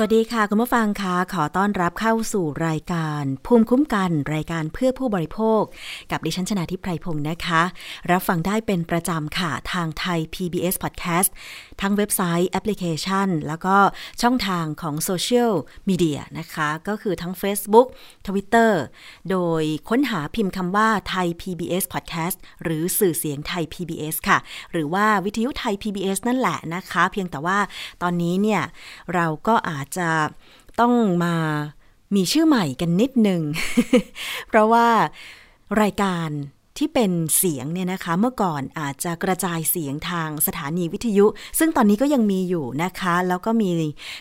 สวัสดีค่ะคุณผู้ฟังค่ะขอต้อนรับเข้าสู่รายการภูมิคุ้มกันรายการเพื่อผู้บริโภคกับดิฉันชนาธิปไพรพงศ์นะคะรับฟังได้เป็นประจำค่ะทางไทย PBS Podcast ทั้งเว็บไซต์แอปพลิเคชันแล้วก็ช่องทางของโซเชียลมีเดียนะคะก็คือทั้ง Facebook Twitter โดยค้นหาพิมพ์คำว่าไทย PBS Podcast หรือสื่อเสียงไทย PBS ค่ะหรือว่าวิทยุไทย PBS นั่นแหละนะคะเพียงแต่ว่าตอนนี้เนี่ยเราก็อาจจะต้องมามีชื่อใหม่กันนิดหนึ่ง เพราะว่ารายการที่เป็นเสียงเนี่ยนะคะเมื่อก่อนอาจจะกระจายเสียงทางสถานีวิทยุซึ่งตอนนี้ก็ยังมีอยู่นะคะแล้วก็มี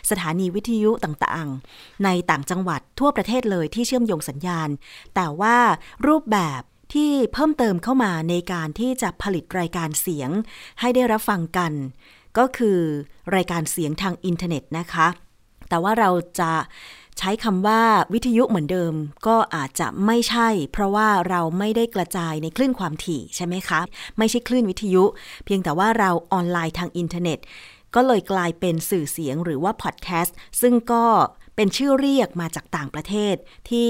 สถานีวิทยุต่างๆในต่างจังหวัดทั่วประเทศเลยที่เชื่อมโยงสัญญาณแต่ว่ารูปแบบที่เพิ่มเติมเข้ามาในการที่จะผลิตรายการเสียงให้ได้รับฟังกันก็คือรายการเสียงทางอินเทอร์เน็ตนะคะแต่ว่าเราจะใช้คำว่าวิทยุเหมือนเดิมก็อาจจะไม่ใช่เพราะว่าเราไม่ได้กระจายในคลื่นความถี่ใช่ไหมคะไม่ใช่คลื่นวิทยุเพียงแต่ว่าเราออนไลน์ทางอินเทอร์เน็ตก็เลยกลายเป็นสื่อเสียงหรือว่าพอดแคสต์ซึ่งก็เป็นชื่อเรียกมาจากต่างประเทศที่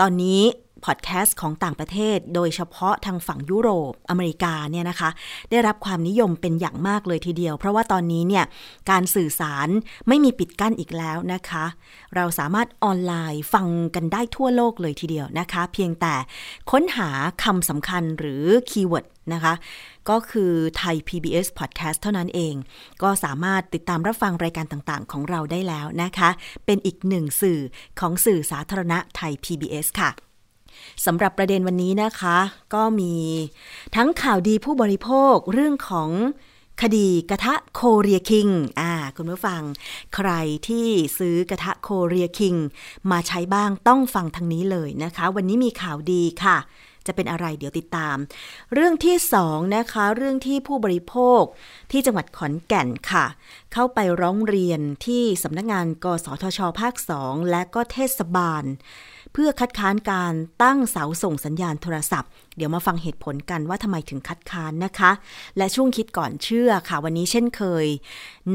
ตอนนี้พอดแคสต์ของต่างประเทศโดยเฉพาะทางฝั่งยุโรปอเมริกาเนี่ยนะคะได้รับความนิยมเป็นอย่างมากเลยทีเดียวเพราะว่าตอนนี้เนี่ยการสื่อสารไม่มีปิดกั้นอีกแล้วนะคะเราสามารถออนไลน์ฟังกันได้ทั่วโลกเลยทีเดียวนะคะเพียงแต่ค้นหาคำสำคัญหรือคีย์เวิร์ดนะคะก็คือไทย PBS Podcast เท่านั้นเองก็สามารถติดตามรับฟังรายการต่างๆของเราได้แล้วนะคะเป็นอีกหนึ่งสื่อของสื่อสาธารณะไทย PBS ค่ะสำหรับประเด็นวันนี้นะคะก็มีทั้งข่าวดีผู้บริโภคเรื่องของคดีกระทะโคเรียคิงคุณผู้ฟังใครที่ซื้อกระทะโคเรียคิงมาใช้บ้างต้องฟังทางนี้เลยนะคะวันนี้มีข่าวดีค่ะจะเป็นอะไรเดี๋ยวติดตามเรื่องที่สองนะคะเรื่องที่ผู้บริโภคที่จังหวัดขอนแก่นค่ะเข้าไปร้องเรียนที่สำนักงานกสทช.ภาค2และก็เทศบาลเพื่อคัดค้านการตั้งเสาส่งสัญญาณโทรศัพท์เดี๋ยวมาฟังเหตุผลกันว่าทำไมถึงคัดค้านนะคะและช่วงคิดก่อนเชื่อค่ะวันนี้เช่นเคย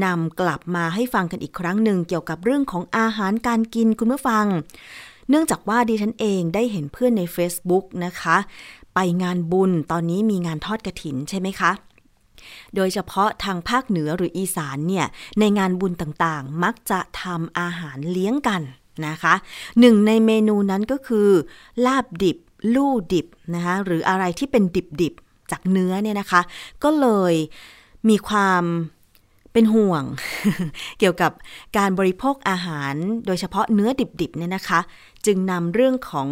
นำกลับมาให้ฟังกันอีกครั้งหนึ่งเกี่ยวกับเรื่องของอาหารการกินคุณผู้ฟังเนื่องจากว่าดิฉันเองได้เห็นเพื่อนใน Facebook นะคะไปงานบุญตอนนี้มีงานทอดกฐินใช่ไหมคะโดยเฉพาะทางภาคเหนือหรืออีสานเนี่ยในงานบุญต่างๆมักจะทำอาหารเลี้ยงกันนะคะหนึ่งในเมนูนั้นก็คือลาบดิบลู่ดิบนะคะหรืออะไรที่เป็นดิบๆจากเนื้อเนี่ยนะคะก็เลยมีความเป็นห่วง เกี่ยวกับการบริโภคอาหารโดยเฉพาะเนื้อดิบๆเนี่ยนะคะจึงนำเรื่องของ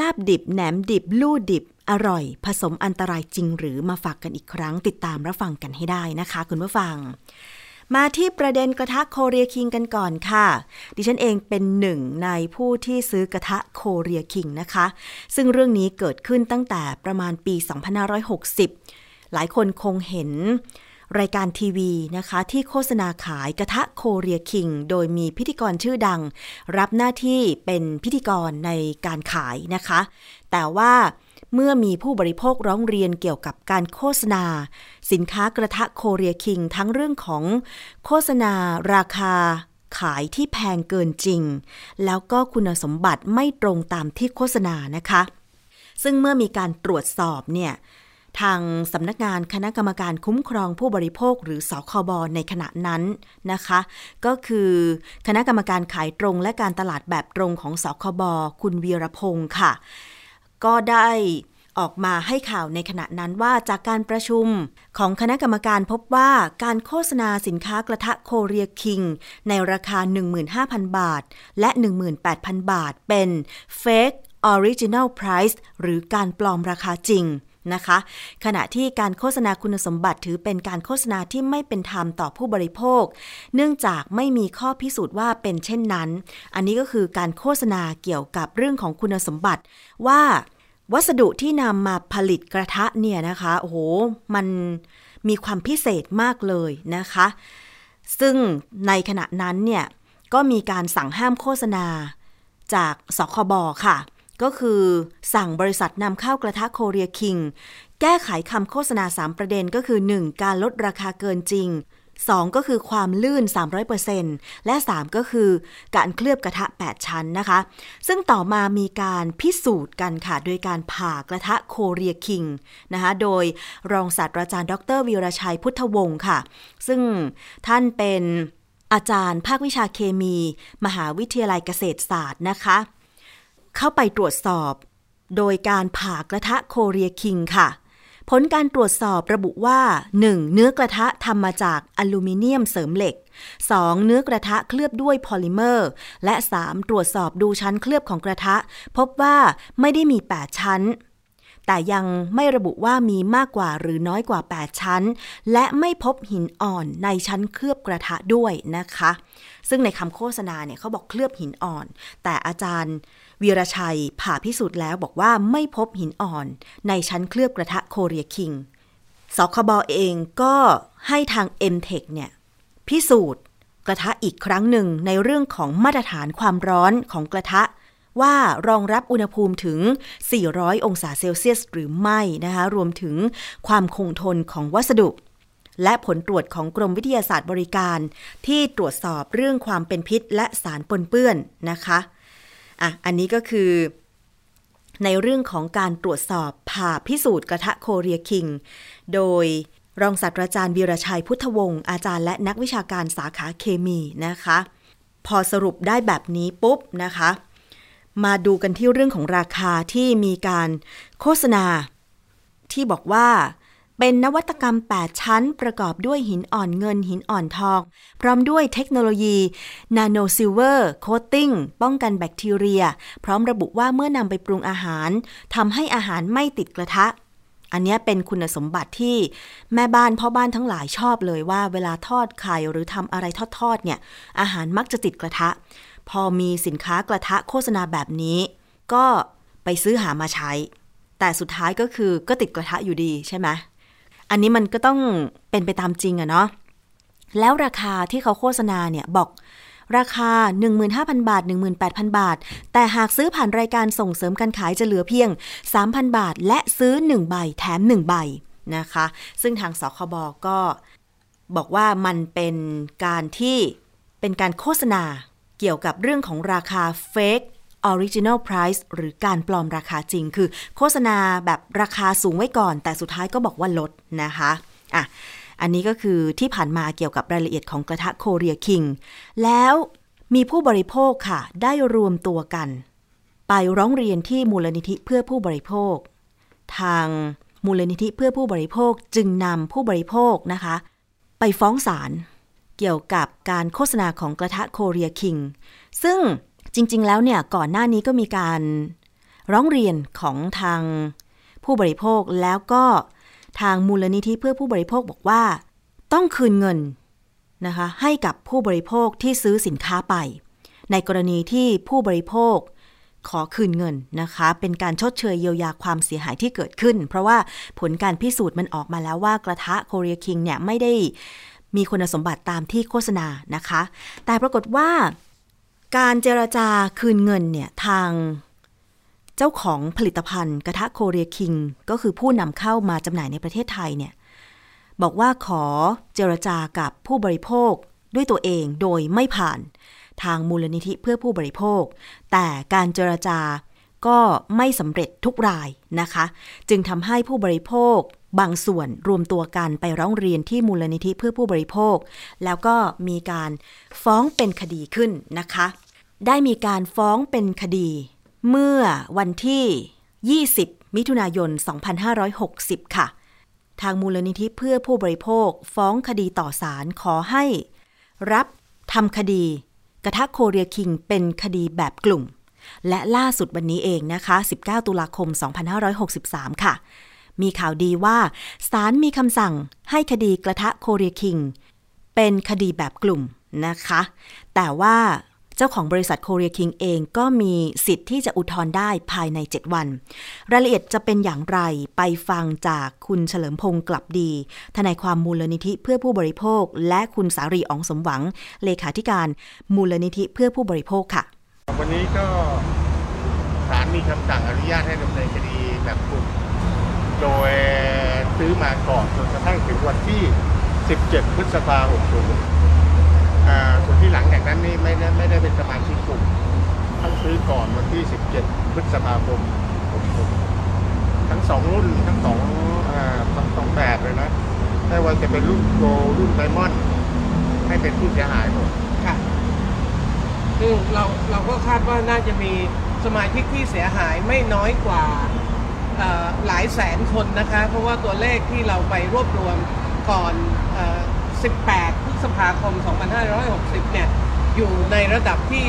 ลาบดิบแหนมดิบลู่ดิบอร่อยผสมอันตรายจริงหรือมาฝากกันอีกครั้งติดตามรับฟังกันให้ได้นะคะคุณผู้ฟังมาที่ประเด็นกระทะโคเรียคิงกันก่อนค่ะดิฉันเองเป็นหนึ่งในผู้ที่ซื้อกระทะโคเรียคิงนะคะซึ่งเรื่องนี้เกิดขึ้นตั้งแต่ประมาณปี2560หลายคนคงเห็นรายการทีวีนะคะที่โฆษณาขายกระทะโคเรียคิงโดยมีพิธีกรชื่อดังรับหน้าที่เป็นพิธีกรในการขายนะคะแต่ว่าเมื่อมีผู้บริโภคร้องเรียนเกี่ยวกับการโฆษณาสินค้ากระทะโคเรียคิงทั้งเรื่องของโฆษณาราคาขายที่แพงเกินจริงแล้วก็คุณสมบัติไม่ตรงตามที่โฆษณานะคะซึ่งเมื่อมีการตรวจสอบเนี่ยทางสำนักงานคณะกรรมการคุ้มครองผู้บริโภคหรือสคบในขณะนั้นนะคะก็คือคณะกรรมการขายตรงและการตลาดแบบตรงของสคบคุณวีรพงศ์ค่ะก็ได้ออกมาให้ข่าวในขณะนั้นว่าจากการประชุมของคณะกรรมการพบว่าการโฆษณาสินค้ากระทะโคเรียคิงในราคา 15,000 บาทและ 18,000 บาทเป็น Fake Original Price หรือการปลอมราคาจริงนะคะขณะที่การโฆษณาคุณสมบัติถือเป็นการโฆษณาที่ไม่เป็นธรรมต่อผู้บริโภคเนื่องจากไม่มีข้อพิสูจน์ว่าเป็นเช่นนั้นอันนี้ก็คือการโฆษณาเกี่ยวกับเรื่องของคุณสมบัติว่าวัสดุที่นำมาผลิตกระทะเนี่ยนะคะโอ้โหมันมีความพิเศษมากเลยนะคะซึ่งในขณะนั้นเนี่ยก็มีการสั่งห้ามโฆษณา จากสคบค่ะก็คือสั่งบริษัทนำเข้ากระทะโคเรียคิงแก้ไขคำโฆษณา3ประเด็นก็คือ1การลดราคาเกินจริง2ก็คือความลื่น 300% และ3ก็คือการเคลือบกระทะ8ชั้นนะคะซึ่งต่อมามีการพิสูจน์กันค่ะโดยการผ่ากระทะโคเรียคิงนะคะโดยรองศาสตราจารย์ดร.วีรชัยพุทธวงศ์ค่ะซึ่งท่านเป็นอาจารย์ภาควิชาเคมีมหาวิทยาลัยเกษตรศาสตร์นะคะเข้าไปตรวจสอบโดยการผ่ากระทะโคเรียคิงค่ะผลการตรวจสอบระบุว่า 1. เนื้อกระทะทำมาจากอลูมิเนียมเสริมเหล็ก 2. เนื้อกระทะเคลือบด้วยพอลิเมอร์และ 3. ตรวจสอบดูชั้นเคลือบของกระทะพบว่าไม่ได้มี8ชั้นแต่ยังไม่ระบุว่ามีมากกว่าหรือน้อยกว่า8ชั้นและไม่พบหินอ่อนในชั้นเคลือบกระทะด้วยนะคะซึ่งในคำโฆษณาเนี่ยเขาบอกเคลือบหินอ่อนแต่อาจารย์วีรชัยผ่าพิสูจน์แล้วบอกว่าไม่พบหินอ่อนในชั้นเคลือบกระทะโคเรียคิงสคบเองก็ให้ทาง M-Tech เนี่ยพิสูจน์กระทะอีกครั้งหนึ่งในเรื่องของมาตรฐานความร้อนของกระทะว่ารองรับอุณหภูมิถึง400องศาเซลเซียสหรือไม่นะคะรวมถึงความคงทนของวัสดุและผลตรวจของกรมวิทยาศาสตร์บริการที่ตรวจสอบเรื่องความเป็นพิษและสารปนเปื้อนนะคะอันนี้ก็คือในเรื่องของการตรวจสอบผ่าพิสูจน์กระทะโคเรียคิงโดยรองศาสตราจารย์วีรชัยพุทธวงศ์อาจารย์และนักวิชาการสาขาเคมีนะคะพอสรุปได้แบบนี้ปุ๊บนะคะมาดูกันที่เรื่องของราคาที่มีการโฆษณาที่บอกว่าเป็นนวัตกรรม8ชั้นประกอบด้วยหินอ่อนเงินหินอ่อนทองพร้อมด้วยเทคโนโลยีนาโนซิลเวอร์โคตติ้งป้องกันแบคทีเรียพร้อมระบุว่าเมื่อนำไปปรุงอาหารทำให้อาหารไม่ติดกระทะอันนี้เป็นคุณสมบัติที่แม่บ้านพ่อบ้านทั้งหลายชอบเลยว่าเวลาทอดไข่หรือทำอะไรทอดๆเนี่ยอาหารมักจะติดกระทะพอมีสินค้ากระทะโฆษณาแบบนี้ก็ไปซื้อหามาใช้แต่สุดท้ายก็คือก็ติดกระทะอยู่ดีใช่ไหมอันนี้มันก็ต้องเป็นไปตามจริงอะเนาะแล้วราคาที่เขาโฆษณาเนี่ยบอกราคา 15,000 บาท 18,000 บาทแต่หากซื้อผ่านรายการส่งเสริมการขายจะเหลือเพียง 3,000 บาทและซื้อ1ใบแถม1ใบนะคะซึ่งทางสคบก็บอกว่ามันเป็นการที่เป็นการโฆษณาเกี่ยวกับเรื่องของราคา Fake Original Price หรือการปลอมราคาจริงคือโฆษณาแบบราคาสูงไว้ก่อนแต่สุดท้ายก็บอกว่าลดนะคะอันนี้ก็คือที่ผ่านมาเกี่ยวกับรายละเอียดของกระทะโคเรียคิงแล้วมีผู้บริโภคค่ะได้รวมตัวกันไปร้องเรียนที่มูลนิธิเพื่อผู้บริโภคทางมูลนิธิเพื่อผู้บริโภคจึงนำผู้บริโภคนะคะไปฟ้องศาลเกี่ยวกับการโฆษณาของกระทะโคเรียคิงซึ่งจริงๆแล้วเนี่ยก่อนหน้านี้ก็มีการร้องเรียนของทางผู้บริโภคแล้วก็ทางมูลนิธิเพื่อผู้บริโภคบอกว่าต้องคืนเงินนะคะให้กับผู้บริโภคที่ซื้อสินค้าไปในกรณีที่ผู้บริโภคขอคืนเงินนะคะเป็นการชดเชยเยียวยาความเสียหายที่เกิดขึ้นเพราะว่าผลการพิสูจน์มันออกมาแล้วว่ากระทะโคเรียคิงเนี่ยไม่ได้มีคุณสมบัติตามที่โฆษณานะคะแต่ปรากฏว่าการเจรจาคืนเงินเนี่ยทางเจ้าของผลิตภัณฑ์กระทะโคเรียคิงก็คือผู้นำเข้ามาจำหน่ายในประเทศไทยเนี่ยบอกว่าขอเจรจากับผู้บริโภคด้วยตัวเองโดยไม่ผ่านทางมูลนิธิเพื่อผู้บริโภคแต่การเจรจาก็ไม่สำเร็จทุกรายนะคะจึงทำให้ผู้บริโภคบางส่วนรวมตัวกันไปร้องเรียนที่มูลนิธิเพื่อผู้บริโภคแล้วก็มีการฟ้องเป็นคดีขึ้นนะคะได้มีการฟ้องเป็นคดีเมื่อวันที่20มิถุนายน2560ค่ะทางมูลนิธิเพื่อผู้บริโภคฟ้องคดีต่อศาลขอให้รับทำคดีกระทะโคเรียคิงเป็นคดีแบบกลุ่มและล่าสุดวันนี้เองนะคะ19ตุลาคม2563ค่ะมีข่าวดีว่าศาลมีคำสั่งให้คดีกระทะโคเรียคิงเป็นคดีแบบกลุ่มนะคะแต่ว่าเจ้าของบริษัทโคเรียคิงเองก็มีสิทธิ์ที่จะอุทธรณ์ได้ภายใน7วันรายละเอียดจะเป็นอย่างไรไปฟังจากคุณเฉลิมพงษ์กลับดีทนายความมูลนิธิเพื่อผู้บริโภคและคุณสารี อ๋องสมหวังเลขาธิการมูลนิธิเพื่อผู้บริโภคค่ะ วันนี้ก็ศาลมีคำสั่งอนุญาตให้ดำเนินคดีแบบกลุ่มโดยซื้อมาก่อนจนกระทั่งถึงวันที่17พฤษภาคม60ส่วนที่หลังจากนั้นนี่ไม่ได้เป็นสมาชิกกลุ่มต้องซื้อก่อนวันที่17พฤษภาคม60ทั้ง2รุ่นทั้ง2แบบเลยนะไม่ว่าจะเป็นรุ่นโกลด์รุ่นไดมอนด์ให้เป็นผู้เสียหายหมดค่ะซึ่งเราก็คาดว่าน่าจะมีสมาชิกที่เสียหายไม่น้อยกว่าหลายแสนคนนะคะเพราะว่าตัวเลขที่เราไปรวบรวมก่อน18พฤษภาคม2560เนี่ยอยู่ในระดับที่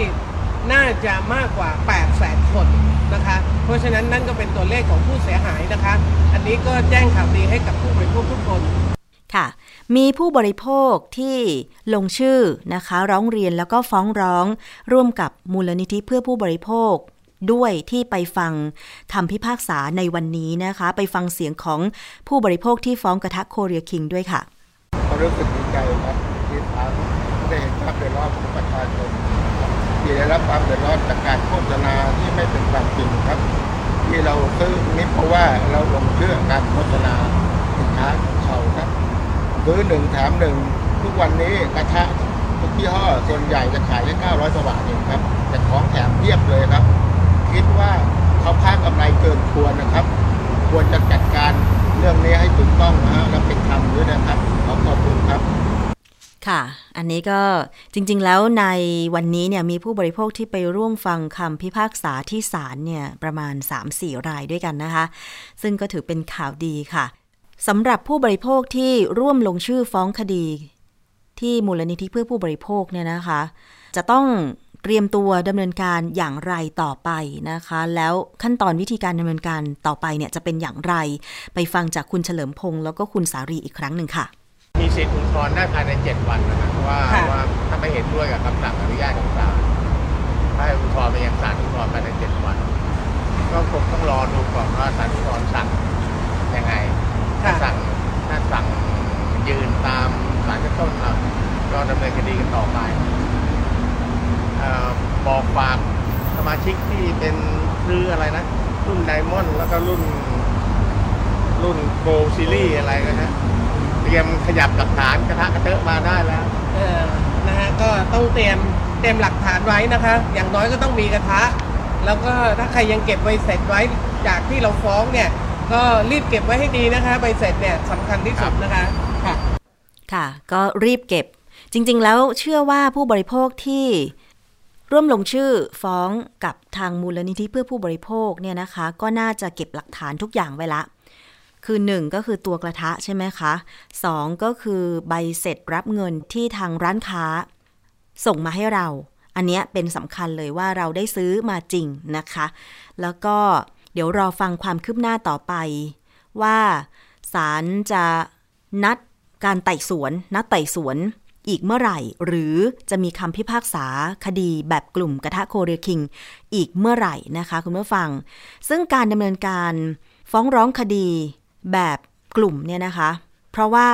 น่าจะมากกว่า8แสนคนนะคะเพราะฉะนั้นนั่นก็เป็นตัวเลขของผู้เสียหายนะคะอันนี้ก็แจ้งข่าวดีให้กับผู้บริโภคทุกคนค่ะมีผู้บริโภคที่ลงชื่อนะคะร้องเรียนแล้วก็ฟ้องร้องร่วมกับมูลนิธิเพื่อผู้บริโภคด้วยที่ไปฟังคำพิพากษาในวันนี้นะคะไปฟังเสียงของผู้บริโภคที่ฟ้องกระทะโคเรียคิงด้วยค่ะเขารู้สึกดีใจนะที่ทางได้เห็นความเดือดร้อนของประชาชนที่ได้รับความเดือดร้อนจากการโฆษณาที่ไม่เป็นความจริงครับที่เราซื้อนี่เพราะว่าเราหลงเชื่อการโฆษณาสินค้าของเขาครับซื้อ1 แถม 1ทุกวันนี้กระทะทุกยี่ห้อส่วนใหญ่จะขายแค่900 กว่าบาทเองครับแต่ของแถมเพียบเลยครับคิดว่าเขาพากกำไรเกินควรนะครับควรจะจัดการเรื่องนี้ให้ถูกต้องนะฮะและเป็นธรรมด้วยนะครับขอบคุณครับค่ะอันนี้ก็จริงๆแล้วในวันนี้เนี่ยมีผู้บริโภคที่ไปร่วมฟังคำพิพากษาที่ศาลเนี่ยประมาณ 3-4 รายด้วยกันนะคะซึ่งก็ถือเป็นข่าวดีค่ะสำหรับผู้บริโภคที่ร่วมลงชื่อฟ้องคดีที่มูลนิธิเพื่อผู้บริโภคเนี่ยนะคะจะต้องเตรียมตัวดำเนินการอย่างไรต่อไปนะคะแล้วขั้นตอนวิธีการดำเนินการต่อไปเนี่ยจะเป็นอย่างไรไปฟังจากคุณเฉลิมพงษ์แล้วก็คุณสารีอีกครั้งหนึ่งค่ะมีสิทธิ์อุทธรณ์ได้ภายใน7 วันนะครับว่าถ้าไม่เห็นด้วยกับคำสั่งอนุญาตของศาลให้อุทธรณ์ไปยังศาลอุทธรณ์ภายใน7 วันก็คงต้องรอดูก่อนว่าศาลอุทธรณ์สั่งยังไงถ้าสั่งยืนตามศาลต้นก็ดำเนินคดีกันต่อไปบอกฝากสมาชิกที่เป็นซื้ออะไรนะรุ่นไดมอนด์แล้วก็รุ่นโกลซีรีส์อะไรนะฮะเตรียมขยับหลักฐานกระทะกระเทอะมาได้แล้วนะฮะก็ต้องเตรียมหลักฐานไว้นะคะอย่างน้อยก็ต้องมีกระทะแล้วก็ถ้าใครยังเก็บใบเสร็จไว้จากที่เราฟ้องเนี่ยก็รีบเก็บไว้ให้ดีนะคะใบเสร็จเนี่ยสำคัญที่สุดนะคะค่ะก็รีบเก็บจริงๆแล้วเชื่อว่าผู้บริโภคที่ร่วมลงชื่อฟ้องกับทางมูลนิธิเพื่อผู้บริโภคเนี่ยนะคะก็น่าจะเก็บหลักฐานทุกอย่างไว้ละคือ1ก็คือตัวกระทะใช่ไหมคะ2ก็คือใบเสร็จรับเงินที่ทางร้านค้าส่งมาให้เราอันเนี้ยเป็นสำคัญเลยว่าเราได้ซื้อมาจริงนะคะแล้วก็เดี๋ยวรอฟังความคืบหน้าต่อไปว่าศาลจะนัดการไต่สวนอีกเมื่อไหร่หรือจะมีคำพิพากษาคดีแบบกลุ่มกระทะโคเรียคิงอีกเมื่อไหร่นะคะคุณผู้ฟังซึ่งการดำเนินการฟ้องร้องคดีแบบกลุ่มเนี่ยนะคะเพราะว่า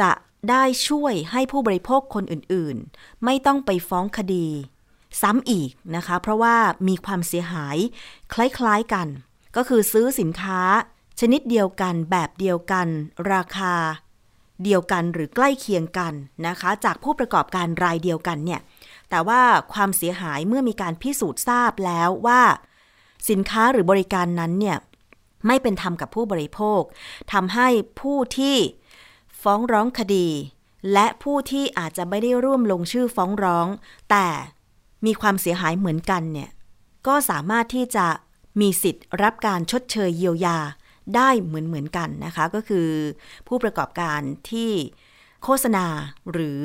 จะได้ช่วยให้ผู้บริโภคคนอื่นๆไม่ต้องไปฟ้องคดีซ้ำอีกนะคะเพราะว่ามีความเสียหายคล้ายๆกันก็คือซื้อสินค้าชนิดเดียวกันแบบเดียวกันราคาเดียวกันหรือใกล้เคียงกันนะคะจากผู้ประกอบการรายเดียวกันเนี่ยแต่ว่าความเสียหายเมื่อมีการพิสูจน์ทราบแล้วว่าสินค้าหรือบริการนั้นเนี่ยไม่เป็นธรรมกับผู้บริโภคทำให้ผู้ที่ฟ้องร้องคดีและผู้ที่อาจจะไม่ได้ร่วมลงชื่อฟ้องร้องแต่มีความเสียหายเหมือนกันเนี่ยก็สามารถที่จะมีสิทธิ์รับการชดเชยเยียวยาได้เหมือนกันนะคะก็คือผู้ประกอบการที่โฆษณาหรือ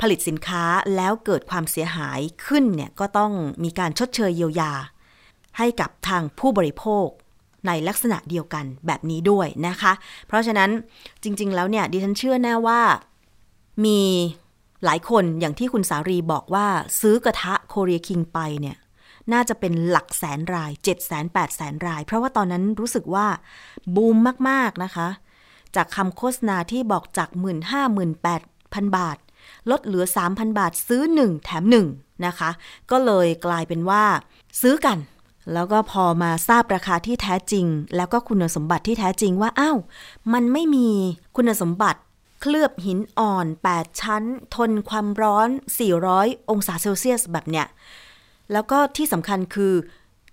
ผลิตสินค้าแล้วเกิดความเสียหายขึ้นเนี่ยก็ต้องมีการชดเชยเยียวยาให้กับทางผู้บริโภคในลักษณะเดียวกันแบบนี้ด้วยนะคะเพราะฉะนั้นจริงๆแล้วเนี่ยดิฉันเชื่อแน่ว่ามีหลายคนอย่างที่คุณสารีบอกว่าซื้อกระทะโคเรียคิงไปเนี่ยน่าจะเป็นหลักแสนราย 700,000-800,000 รายเพราะว่าตอนนั้นรู้สึกว่าบูมมากๆนะคะจากคำโฆษณาที่บอกจาก 15,000-18,000 บาทลดเหลือ 3,000 บาทซื้อ1 แถม 1 นะคะก็เลยกลายเป็นว่าซื้อกันแล้วก็พอมาทราบราคาที่แท้จริงแล้วก็คุณสมบัติที่แท้จริงว่าอ้าวมันไม่มีคุณสมบัติเคลือบหินอ่อน8ชั้นทนความร้อน400องศาเซลเซียสแบบเนี้ยแล้วก็ที่สำคัญคือ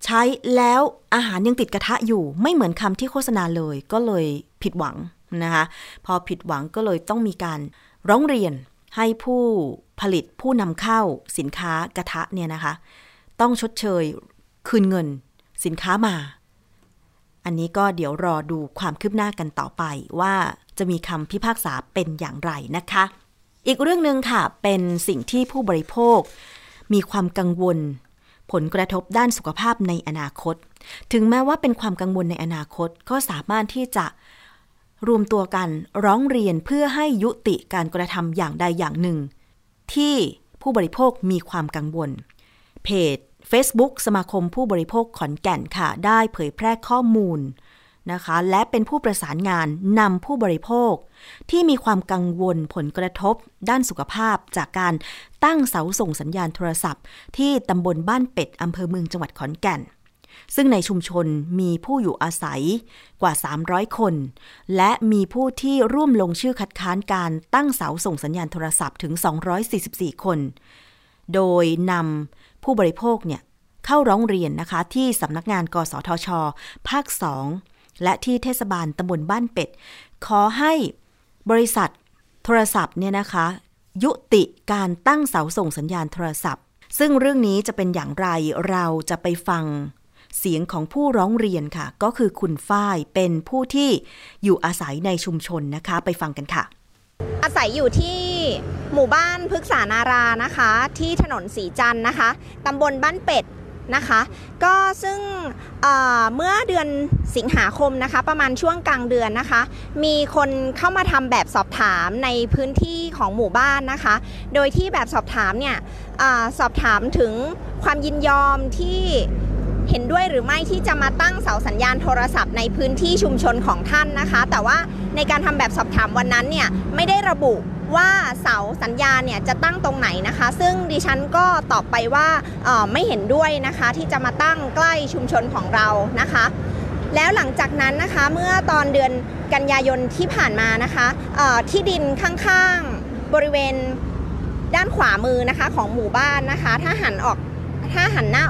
ใช้แล้วอาหารยังติดกระทะอยู่ไม่เหมือนคำที่โฆษณาเลยก็เลยผิดหวังนะคะพอผิดหวังก็เลยต้องมีการร้องเรียนให้ผู้ผลิตผู้นำเข้าสินค้ากระทะเนี่ยนะคะต้องชดเชยคืนเงินสินค้ามาอันนี้ก็เดี๋ยวรอดูความคืบหน้ากันต่อไปว่าจะมีคำพิพากษาเป็นอย่างไรนะคะอีกเรื่องนึงค่ะเป็นสิ่งที่ผู้บริโภคมีความกังวลผลกระทบด้านสุขภาพในอนาคตถึงแม้ว่าเป็นความกังวลในอนาคตก็สามารถที่จะรวมตัวกันร้องเรียนเพื่อให้ยุติการกระทำอย่างใดอย่างหนึ่งที่ผู้บริโภคมีความกังวลเพจ Facebook สมาคมผู้บริโภคขอนแก่นค่ะได้เผยแพร่ข้อมูลนะคะและเป็นผู้ประสานงานนำผู้บริโภคที่มีความกังวลผลกระทบด้านสุขภาพจากการตั้งเสาส่งสัญญาณโทรศัพท์ที่ตำบลบ้านเป็ดอำเภอเมืองจังหวัดขอนแก่นซึ่งในชุมชนมีผู้อยู่อาศัยกว่า300คนและมีผู้ที่ร่วมลงชื่อคัดค้านการตั้งเสาส่งสัญญาณโทรศัพท์ถึง244คนโดยนำผู้บริโภคเนี่ยเข้าร้องเรียนนะคะที่สำนักงานกสทช.ภาค2และที่เทศบาลตำบลบ้านเป็ดขอให้บริษัทโทรศัพท์เนี่ยนะคะยุติการตั้งเสาส่งสัญญาณโทรศัพท์ซึ่งเรื่องนี้จะเป็นอย่างไรเราจะไปฟังเสียงของผู้ร้องเรียนค่ะก็คือคุณฝ้ายเป็นผู้ที่อยู่อาศัยในชุมชนนะคะไปฟังกันค่ะอาศัยอยู่ที่หมู่บ้านพฤกษานารานะคะที่ถนนศรีจันทร์นะคะตำบลบ้านเป็ดนะคะก็ซึ่งเมื่อเดือนสิงหาคมนะคะประมาณช่วงกลางเดือนนะคะมีคนเข้ามาทำแบบสอบถามในพื้นที่ของหมู่บ้านนะคะโดยที่แบบสอบถามเนี่ยสอบถามถึงความยินยอมที่เห็นด้วยหรือไม่ที่จะมาตั้งเสาสัญญาณโทรศัพท์ในพื้นที่ชุมชนของท่านนะคะแต่ว่าในการทำแบบสอบถามวันนั้นเนี่ยไม่ได้ระบุว่าเสาสัญญาณเนี่ยจะตั้งตรงไหนนะคะซึ่งดิฉันก็ตอบไปว่าไม่เห็นด้วยนะคะที่จะมาตั้งใกล้ชุมชนของเรานะคะแล้วหลังจากนั้นนะคะเมื่อตอนเดือนกันยายนที่ผ่านมานะคะที่ดินข้างๆบริเวณด้านขวามือนะคะของหมู่บ้านนะคะถ้าหันหน้า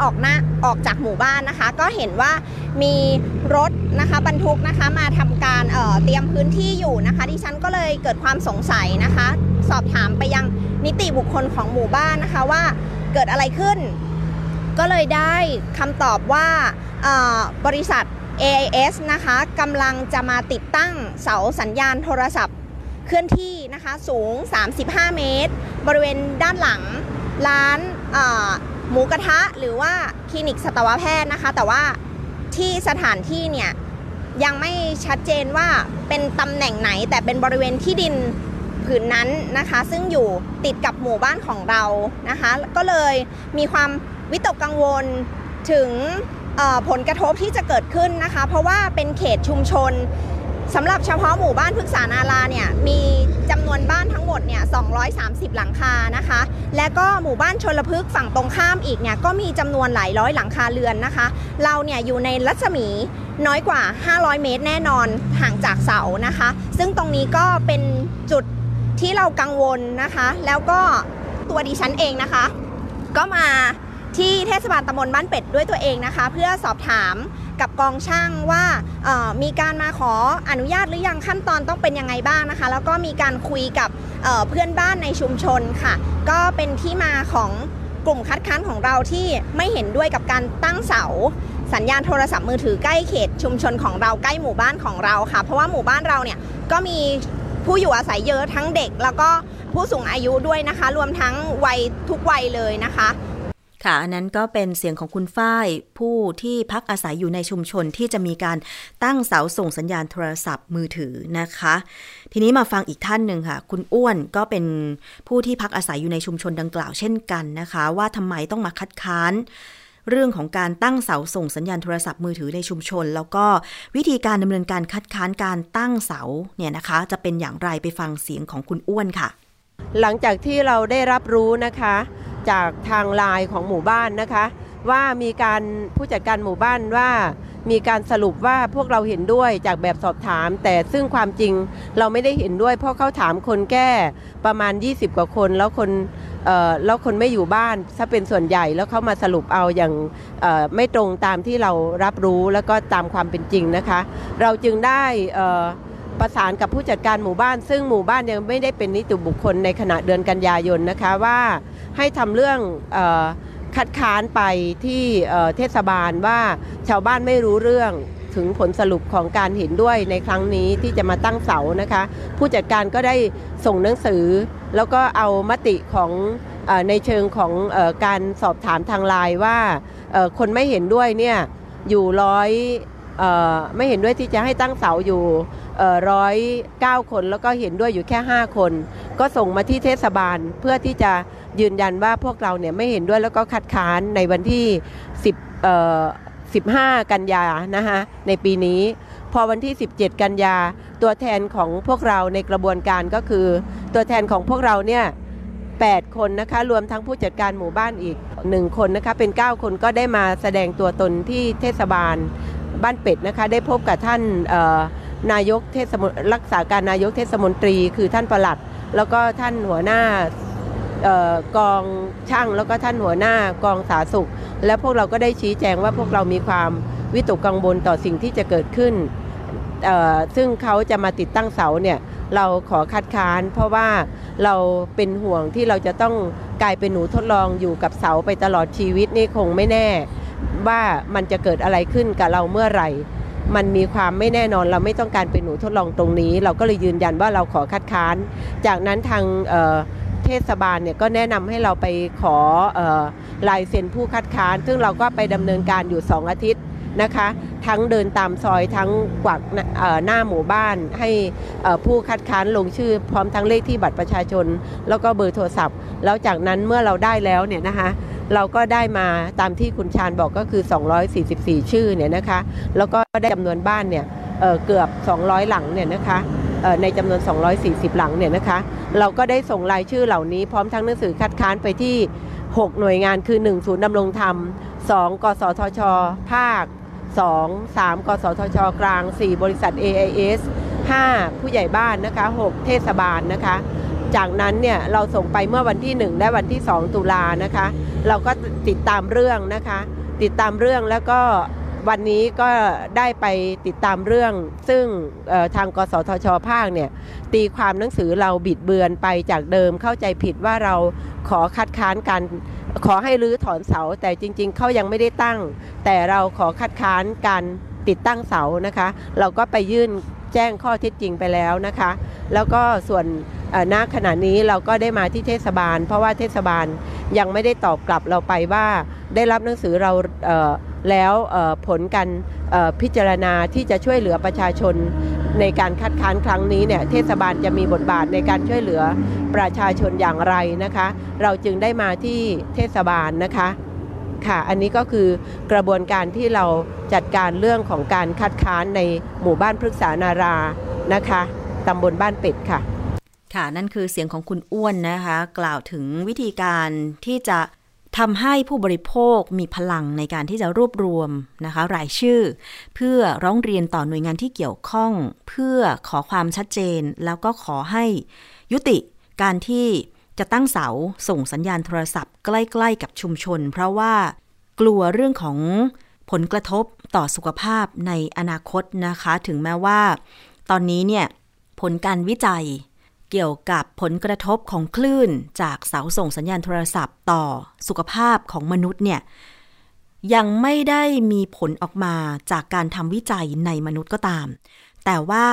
ออกจากหมู่บ้านนะคะก็เห็นว่ามีรถนะคะบรรทุกนะคะมาทำการเตรียมพื้นที่อยู่นะคะดิฉันก็เลยเกิดความสงสัยนะคะสอบถามไปยังนิติบุคคลของหมู่บ้านนะคะว่าเกิดอะไรขึ้นก็เลยได้คำตอบว่าบริษัท AIS นะคะกำลังจะมาติดตั้งเสาสัญญาณโทรศัพท์เคลื่อนที่นะคะสูง35เมตรบริเวณด้านหลังร้านหมูกระทะหรือว่าคลินิกสัตวแพทย์นะคะแต่ว่าที่สถานที่เนี่ยยังไม่ชัดเจนว่าเป็นตำแหน่งไหนแต่เป็นบริเวณที่ดินผืนนั้นนะคะซึ่งอยู่ติดกับหมู่บ้านของเรานะคะก็เลยมีความวิตกกังวลถึงผลกระทบที่จะเกิดขึ้นนะคะเพราะว่าเป็นเขตชุมชนสำหรับเฉพาะหมู่บ้านพฤกษานาราเนี่ยมีจำนวนบ้านทั้งหมดเนี่ย230หลังคานะคะและก็หมู่บ้านชลพฤกษ์ฝั่งตรงข้ามอีกเนี่ยก็มีจำนวนหลายร้อยหลังคาเรือนนะคะเราเนี่ยอยู่ในรัศมีน้อยกว่า500เมตรแน่นอนห่างจากเสานะคะซึ่งตรงนี้ก็เป็นจุดที่เรากังวลนะคะแล้วก็ตัวดิฉันเองนะคะก็มาที่เทศบาลตำบลบ้านเป็ดด้วยตัวเองนะคะเพื่อสอบถามกับกองช่างว่ามีการมาขออนุญาตหรือยังขั้นตอนต้องเป็นยังไงบ้างนะคะแล้วก็มีการคุยกับเพื่อนบ้านในชุมชนค่ะก็เป็นที่มาของกลุ่มคัดค้านของเราที่ไม่เห็นด้วยกับการตั้งเสาสัญญาณโทรศัพท์มือถือใกล้เขตชุมชนของเราใกล้หมู่บ้านของเราค่ะเพราะว่าหมู่บ้านเราเนี่ยก็มีผู้อยู่อาศัยเยอะทั้งเด็กแล้วก็ผู้สูงอายุด้วยนะคะรวมทั้งวัยทุกวัยเลยนะคะค่ะอันนั้นก็เป็นเสียงของคุณฝ้ายผู้ที่พักอาศัยอยู่ในชุมชนที่จะมีการตั้งเสาส่งสัญญาณโทรศัพท์มือถือนะคะทีนี้มาฟังอีกท่านหนึ่งค่ะคุณอ้วนก็เป็นผู้ที่พักอาศัยอยู่ในชุมชนดังกล่าวเช่นกันนะคะว่าทำไมต้องมาคัดค้านเรื่องของการตั้งเสาส่งสัญญาณโทรศัพท์มือถือในชุมชนแล้วก็วิธีการดำเนินการคัดค้านการตั้งเสาเนี่ยนะคะจะเป็นอย่างไรไปฟังเสียงของคุณอ้วนค่ะหลังจากที่เราได้รับรู้นะคะ จากทางไลน์ของหมู่บ้านนะคะว่ามีการผู้จัดการหมู่บ้านว่ามีการสรุปว่าพวกเราเห็นด้วยจากแบบสอบถามแต่ซึ่งความจริงเราไม่ได้เห็นด้วยเพราะเขาถามคนแก้ประมาณ20กว่าคนแล้วคนไม่อยู่บ้านถ้าเป็นส่วนใหญ่แล้วเขามาสรุปเอาอย่างไม่ตรงตามที่เรารับรู้แล้วก็ตามความเป็นจริงนะคะเราจึงได้ประสานกับผู้จัดการหมู่บ้านซึ่งหมู่บ้านยังไม่ได้เป็นนิติบุคคลในขณะเดือนกันยายนนะคะว่าให้ทำเรื่องคัดค้านไปที่เทศบาลว่าชาวบ้านไม่รู้เรื่องถึงผลสรุปของการเห็นด้วยในครั้งนี้ที่จะมาตั้งเสานะคะผู้จัดการก็ได้ส่งหนังสือแล้วก็เอามติของในเชิงของการสอบถามทางไลน์ว่าคนไม่เห็นด้วยเนี่ยอยู่ไม่เห็นด้วยที่จะให้ตั้งเสาอยู่109 คนแล้วก็เห็นด้วยอยู่แค่5 คนก็ส่งมาที่เทศบาลเพื่อที่จะยืนยันว่าพวกเราเนี่ยไม่เห็นด้วยแล้วก็คัดค้านในวันที่15 กันยานะคะในปีนี้พอวันที่17 กันยาตัวแทนของพวกเราในกระบวนการก็คือตัวแทนของพวกเราเนี่ย8 คนนะคะรวมทั้งผู้จัดการหมู่บ้านอีก1 คนนะคะเป็น9 คนก็ได้มาแสดงตัวตนที่เทศบาลบ้านเป็ดนะคะได้พบกับท่านนายกเทศมนตรีรักษาการนายกเทศมนตรีคือท่านปลัดแล้วก็ท่านหัวหน้ากองช่างแล้วก็ท่านหัวหน้ากองสาธารณสุขและพวกเราก็ได้ชี้แจงว่าพวกเรามีความวิตกกังวลต่อสิ่งที่จะเกิดขึ้นซึ่งเขาจะมาติดตั้งเสาเนี่ยเราขอคัดค้านเพราะว่าเราเป็นห่วงที่เราจะต้องกลายเป็นหนูทดลองอยู่กับเสาไปตลอดชีวิตนี่คงไม่แน่ว่ามันจะเกิดอะไรขึ้นกับเราเมื่อไหร่มันมีความไม่แน่นอนเราไม่ต้องการเป็นหนูทดลองตรงนี้เราก็เลยยืนยันว่าเราขอคัดค้านจากนั้นทางเทศบาลเนี่ยก็แนะนำให้เราไปขอลายเซ็นผู้คัดค้านซึ่งเราก็ไปดำเนินการอยู่2 อาทิตย์นะคะทั้งเดินตามซอยทั้งกวักหน้าหมู่บ้านให้ผู้คัดค้านลงชื่อพร้อมทั้งเลขที่บัตรประชาชนแล้วก็เบอร์โทรศัพท์แล้วจากนั้นเมื่อเราได้แล้วเนี่ยนะคะเราก็ได้มาตามที่คุณชาญบอกก็คือ244ชื่อเนี่ยนะคะแล้วก็ได้จำนวนบ้านเนี่ยเกือบ200หลังเนี่ยนะคะในจำนวน240หลังเนี่ยนะคะเราก็ได้ส่งรายชื่อเหล่านี้พร้อมทั้งหนังสือคัดค้านไปที่6หน่วยงานคือ1ศูนย์ดำรงธรรม2กสทช.ภาค2 3กสทช.กลาง4บริษัท AIS 5ผู้ใหญ่บ้านนะคะ6เทศบาลนะคะจากนั้นเนี่ยเราส่งไปเมื่อวันที่1และวันที่2ตุลานะคะเราก็ติดตามเรื่องนะคะติดตามเรื่องแล้วก็วันนี้ก็ได้ไปติดตามเรื่องซึ่งทางกสทช.ภาคเนี่ยตีความหนังสือเราบิดเบือนไปจากเดิมเข้าใจผิดว่าเราขอคัดค้านการขอให้รื้อถอนเสาแต่จริงๆเขายังไม่ได้ตั้งแต่เราขอคัดค้านการติดตั้งเสานะคะเราก็ไปยื่นแจ้งข้อเท็จจริงไปแล้วนะคะแล้วก็ส่วนณขณะนี้เราก็ได้มาที่เทศบาลเพราะว่าเทศบาลยังไม่ได้ตอบกลับเราไปว่าได้รับหนังสือเราแล้วผลการพิจารณาที่จะช่วยเหลือประชาชนในการคัดค้านครั้งนี้เนี่ยเทศบาลจะมีบทบาทในการช่วยเหลือประชาชนอย่างไรนะคะเราจึงได้มาที่เทศบาลนะคะค่ะอันนี้ก็คือกระบวนการที่เราจัดการเรื่องของการคัดค้านในหมู่บ้านพฤกษานารานะคะตำบลบ้านเป็ดค่ะค่ะนั่นคือเสียงของคุณอ้วนนะคะกล่าวถึงวิธีการที่จะทำให้ผู้บริโภคมีพลังในการที่จะรวบรวมนะคะรายชื่อเพื่อร้องเรียนต่อหน่วยงานที่เกี่ยวข้องเพื่อขอความชัดเจนแล้วก็ขอให้ยุติการที่จะตั้งเสาส่งสัญญาณโทรศัพท์ใกล้ๆกับชุมชนเพราะว่ากลัวเรื่องของผลกระทบต่อสุขภาพในอนาคตนะคะถึงแม้ว่าตอนนี้เนี่ยผลการวิจัยเกี่ยวกับผลกระทบของคลื่นจากเสาส่งสัญญาณโทรศัพท์ต่อสุขภาพของมนุษย์เนี่ยยังไม่ได้มีผลออกมาจากการทำวิจัยในมนุษย์ก็ตามแต่ว่า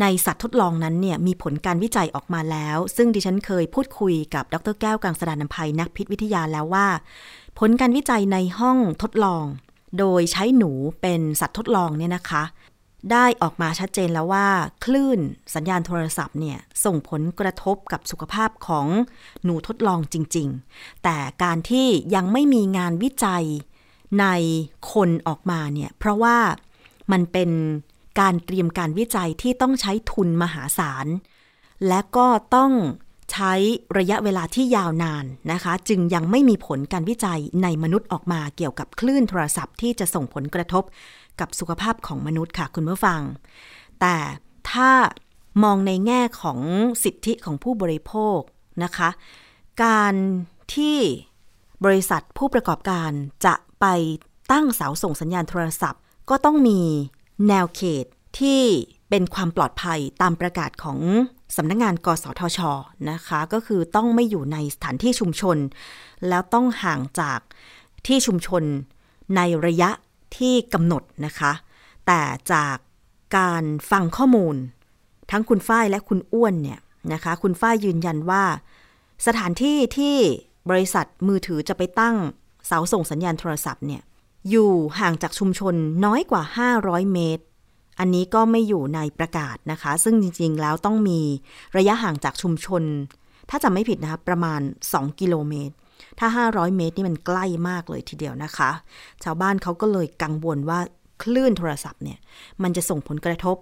ในสัตว์ทดลองนั้นเนี่ยมีผลการวิจัยออกมาแล้วซึ่งดิฉันเคยพูดคุยกับดร.แก้วกังสดาลอำไพนักพิษวิทยาแล้วว่าผลการวิจัยในห้องทดลองโดยใช้หนูเป็นสัตว์ทดลองเนี่ยนะคะได้ออกมาชัดเจนแล้วว่าคลื่นสัญญาณโทรศัพท์เนี่ยส่งผลกระทบกับสุขภาพของหนูทดลองจริงๆแต่การที่ยังไม่มีงานวิจัยในคนออกมาเนี่ยเพราะว่ามันเป็นการเตรียมการวิจัยที่ต้องใช้ทุนมหาศาลและก็ต้อง ใช้ระยะเวลาที่ยาวนานนะคะจึงยังไม่มีผลการวิจัยในมนุษย์ออกมาเกี่ยวกับคลื่นโทรศัพท์ที่จะส่งผลกระทบกับสุขภาพของมนุษย์ค่ะคุณผู้ฟังแต่ถ้ามองในแง่ของสิทธิของผู้บริโภคนะคะการที่บริษัทผู้ประกอบการจะไปตั้งเสาส่งสัญญาณโทรศัพท์ก็ต้องมีแนวเขตที่เป็นความปลอดภัยตามประกาศของสำนักงานกสทช.นะคะก็คือต้องไม่อยู่ในสถานที่ชุมชนแล้วต้องห่างจากที่ชุมชนในระยะที่กำหนดนะคะแต่จากการฟังข้อมูลทั้งคุณฝ้ายและคุณอ้วนเนี่ยนะคะคุณฝ้ายยืนยันว่าสถานที่ที่บริษัทมือถือจะไปตั้งเสาส่งสัญญาณโทรศัพท์เนี่ยอยู่ห่างจากชุมชนน้อยกว่า500เมตรอันนี้ก็ไม่อยู่ในประกาศนะคะซึ่งจริงๆแล้วต้องมีระยะห่างจากชุมชนถ้าจำไม่ผิดนะคะประมาณ2กิโลเมตรถ้า500เมตรนี่มันใกล้มากเลยทีเดียวนะคะชาวบ้านเขาก็เลยกังวลว่าคลื่นโทรศัพท์เนี่ยมันจะส่งผลกระทบ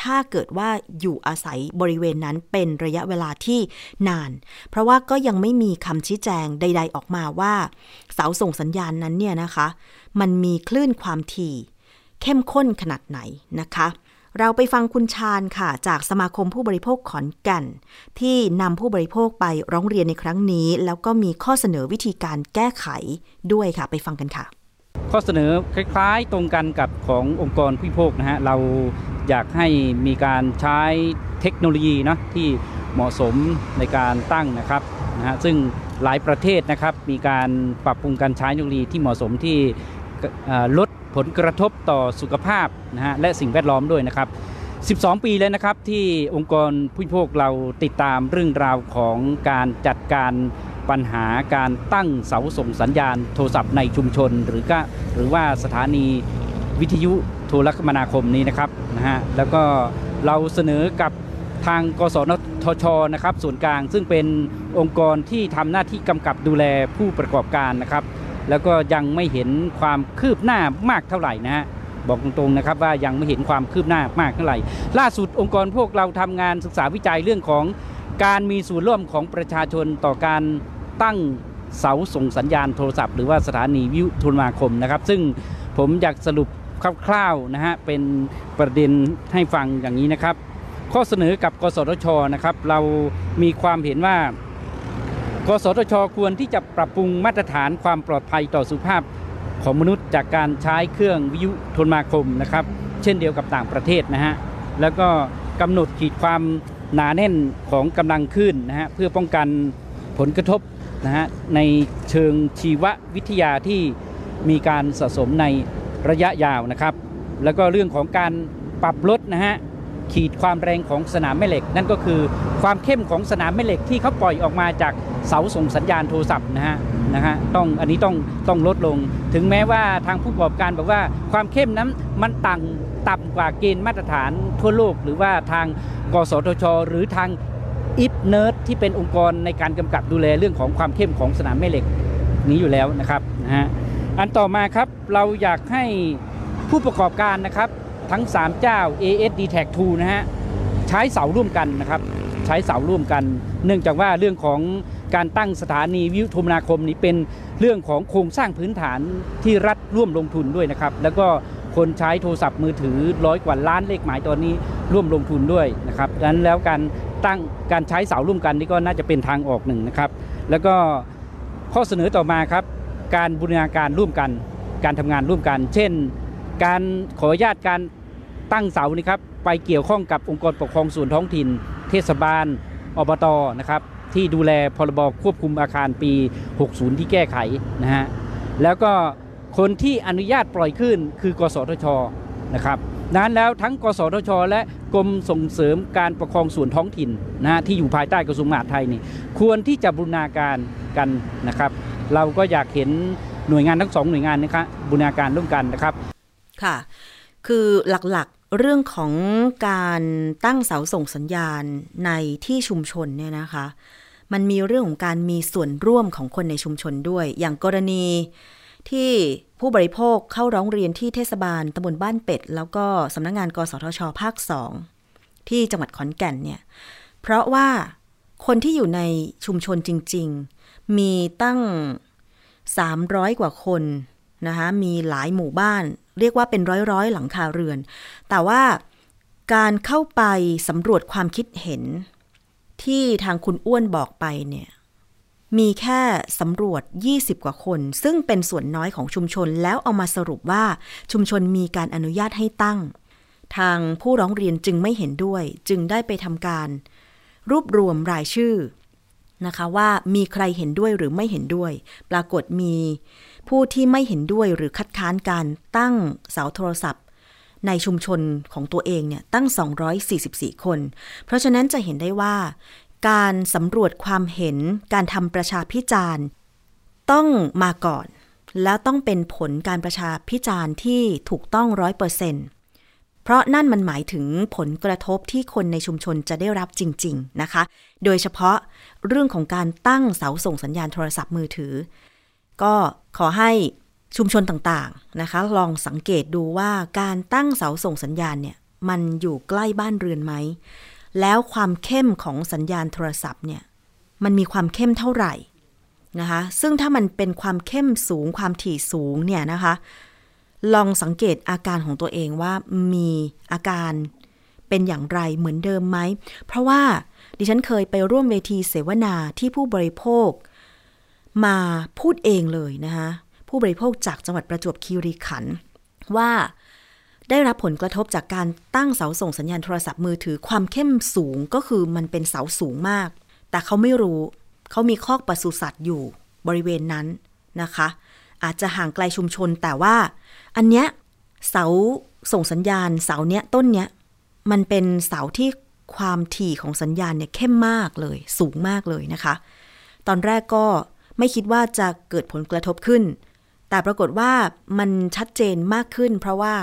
ถ้าเกิดว่าอยู่อาศัยบริเวณนั้นเป็นระยะเวลาที่นานเพราะว่าก็ยังไม่มีคำชี้แจงใดๆออกมาว่าเสาส่งสัญญาณนั้นเนี่ยนะคะมันมีคลื่นความถี่เข้มข้นขนาดไหนนะคะเราไปฟังคุณชาญค่ะจากสมาคมผู้บริโภคขอนแก่นที่นำผู้บริโภคไปร้องเรียนในครั้งนี้แล้วก็มีข้อเสนอวิธีการแก้ไขด้วยค่ะไปฟังกันค่ะข้อเสนอคล้ายๆตรงกันกับขององค์กรผู้บริโภคนะฮะเราอยากให้มีการใช้เทคโนโลยีนะที่เหมาะสมในการตั้งนะครับนะฮะซึ่งหลายประเทศนะครับมีการปรับปรุงการใช้เทคโนโลยีที่เหมาะสมที่ลดผลกระทบต่อสุขภาพนะฮะและสิ่งแวดล้อมด้วยนะครับ12 ปีแล้วนะครับที่องค์กรผู้บริโภคเราติดตามเรื่องราวของการจัดการปัญหาการตั้งเสาส่งสัญญาณโทรศัพท์ในชุมชนหรือว่าสถานีวิทยุโทรคมนาคมนี้นะครับนะฮะแล้วก็เราเสนอกับทางกสทช.นะครับส่วนกลางซึ่งเป็นองค์กรที่ทำหน้าที่กำกับดูแลผู้ประกอบการนะครับแล้วก็ยังไม่เห็นความคืบหน้ามากเท่าไหร่นะฮะบอกตรงๆนะครับว่ายังไม่เห็นความคืบหน้ามากเท่าไหร่ล่าสุดองค์กรพวกเราทำงานศึกษาวิจัยเรื่องของการมีส่วนร่วมของประชาชนต่อการตั้งเสาส่งสัญญาณโทรศัพท์หรือว่าสถานีวิทยุโทรคมนาคมนะครับซึ่งผมอยากสรุปคร่าวๆนะฮะเป็นประเด็นให้ฟังอย่างนี้นะครับข้อเสนอกับกสทช.นะครับเรามีความเห็นว่ากสทช.ควรที่จะปรับปรุงมาตรฐานความปลอดภัยต่อสุขภาพของมนุษย์จากการใช้เครื่องวิทยุโทรคมนาคมนะครับเช่นเดียวกับต่างประเทศนะฮะแล้วก็กำหนดขีดความหนาแน่นของกำลังคลื่นนะฮะเพื่อป้องกันผลกระทบนะฮะในเชิงชีววิทยาที่มีการสะสมในระยะยาวนะครับแล้วก็เรื่องของการปรับลดนะฮะขีดความแรงของสนามแม่เหล็กนั่นก็คือความเข้มของสนามแม่เหล็กที่เขาปล่อยออกมาจากเสาส่งสัญญาณโทรศัพท์นะฮะอันนี้ต้องลดลงถึงแม้ว่าทางผู้ประกอบการบอกว่าความเข้มนั้นมันต่ำกว่าเกณฑ์มาตรฐานทั่วโลกหรือว่าทางกสทช.หรือทางอิทเนิร์ดที่เป็นองค์กรในการกำกับดูแลเรื่องของความเข้มของสนามแม่เหล็กนี้อยู่แล้วนะครับนะฮะอันต่อมาครับเราอยากให้ผู้ประกอบการนะครับทั้ง3เจ้า AIS Detect 2 นะฮะใช้เสาร่วมกันนะครับใช้เสาร่วมกันเนื่องจากว่าเรื่องของการตั้งสถานีวิทยุโทรคมนาคมนี้เป็นเรื่องของโครงสร้างพื้นฐานที่รัฐร่วมลงทุนด้วยนะครับแล้วก็คนใช้โทรศัพท์มือถือ100กว่าล้านเลขหมายตอนนี้ร่วมลงทุนด้วยนะครับดังนั้นแล้วการใช้เสาร่วมกันนี่ก็น่าจะเป็นทางออกหนึ่งนะครับแล้วก็ข้อเสนอต่อมาครับการบูรณาการร่วมกันการทำงานร่วมกันเช่นการขออนุญาตการตั้งเสานี่ครับไปเกี่ยวข้องกับองค์กรปกครองส่วนท้องถิ่นเทศบาลอบต.นะครับที่ดูแลพรบ.ควบคุมอาคารปี60ที่แก้ไขนะฮะแล้วก็คนที่อนุญาตปล่อยคลื่นคือกสทช.นะครับนั้นแล้วทั้งกสทช.และกรมส่งเสริมการปกครองส่วนท้องถิ่นนะฮะที่อยู่ภายใต้กระทรวงมหาดไทยนี่ควรที่จะบูรณาการกันนะครับเราก็อยากเห็นหน่วยงานทั้ง2หน่วยงานนะครับบูรณาการร่วมกันนะครับค่ะคือหลักๆเรื่องของการตั้งเสาส่งสัญญาณในที่ชุมชนเนี่ยนะคะมันมีเรื่องของการมีส่วนร่วมของคนในชุมชนด้วยอย่างกรณีที่ผู้บริโภคเข้าร้องเรียนที่เทศบาลตำบลบ้านเป็ดแล้วก็สำนักงานกสทช.ภาค 2ที่จังหวัดขอนแก่นเนี่ยเพราะว่า คนที่อยู่ในชุมชนจริงๆมีตั้ง300กว่าคนนะคะมีหลายหมู่บ้านเรียกว่าเป็นร้อยๆหลังคาเรือนแต่ว่าการเข้าไปสำรวจความคิดเห็นที่ทางคุณอ้วนบอกไปเนี่ยมีแค่สำรวจ20กว่าคนซึ่งเป็นส่วนน้อยของชุมชนแล้วเอามาสรุปว่าชุมชนมีการอนุญาตให้ตั้งทางผู้ร้องเรียนจึงไม่เห็นด้วยจึงได้ไปทำการรวบรวมรายชื่อนะคะว่ามีใครเห็นด้วยหรือไม่เห็นด้วยปรากฏมีผู้ที่ไม่เห็นด้วยหรือคัดค้านการตั้งเสาโทรศัพท์ในชุมชนของตัวเองเนี่ยตั้ง244คนเพราะฉะนั้นจะเห็นได้ว่าการสำรวจความเห็นการทำประชาพิจารณ์ต้องมาก่อนแล้วต้องเป็นผลการประชาพิจารณ์ที่ถูกต้อง 100%เพราะนั่นมันหมายถึงผลกระทบที่คนในชุมชนจะได้รับจริงๆนะคะโดยเฉพาะเรื่องของการตั้งเสาส่งสัญญาณโทรศัพท์มือถือก็ขอให้ชุมชนต่างๆนะคะลองสังเกตดูว่าการตั้งเสาส่งสัญญาณเนี่ยมันอยู่ใกล้บ้านเรือนไหมแล้วความเข้มของสัญญาณโทรศัพท์เนี่ยมันมีความเข้มเท่าไหร่นะคะซึ่งถ้ามันเป็นความเข้มสูงความถี่สูงเนี่ยนะคะลองสังเกตอาการของตัวเองว่ามีอาการเป็นอย่างไรเหมือนเดิมไหมเพราะว่าดิฉันเคยไปร่วมเวทีเสวนาที่ผู้บริโภคมาพูดเองเลยนะคะผู้บริโภคจากจังหวัดประจวบคีรีขันธ์ว่าได้รับผลกระทบจากการตั้งเสาส่งสัญญาณโทรศัพท์มือถือความเข้มสูงก็คือมันเป็นเสาสูงมากแต่เขาไม่รู้เขามีคอกปศุสัตว์อยู่บริเวณนั้นนะคะอาจจะห่างไกลชุมชนแต่ว่าอันเนี้ยเสาส่งสัญญาณเสาเนี้ยต้นเนี้ยมันเป็นเสาที่ความถี่ของสัญญาณเนี่ยเข้มมากเลยสูงมากเลยนะคะตอนแรกก็ไม่คิดว่าจะเกิดผลกระทบขึ้นแต่ปรากฏว่ามันชัดเจนมากขึ้นเพราะว่า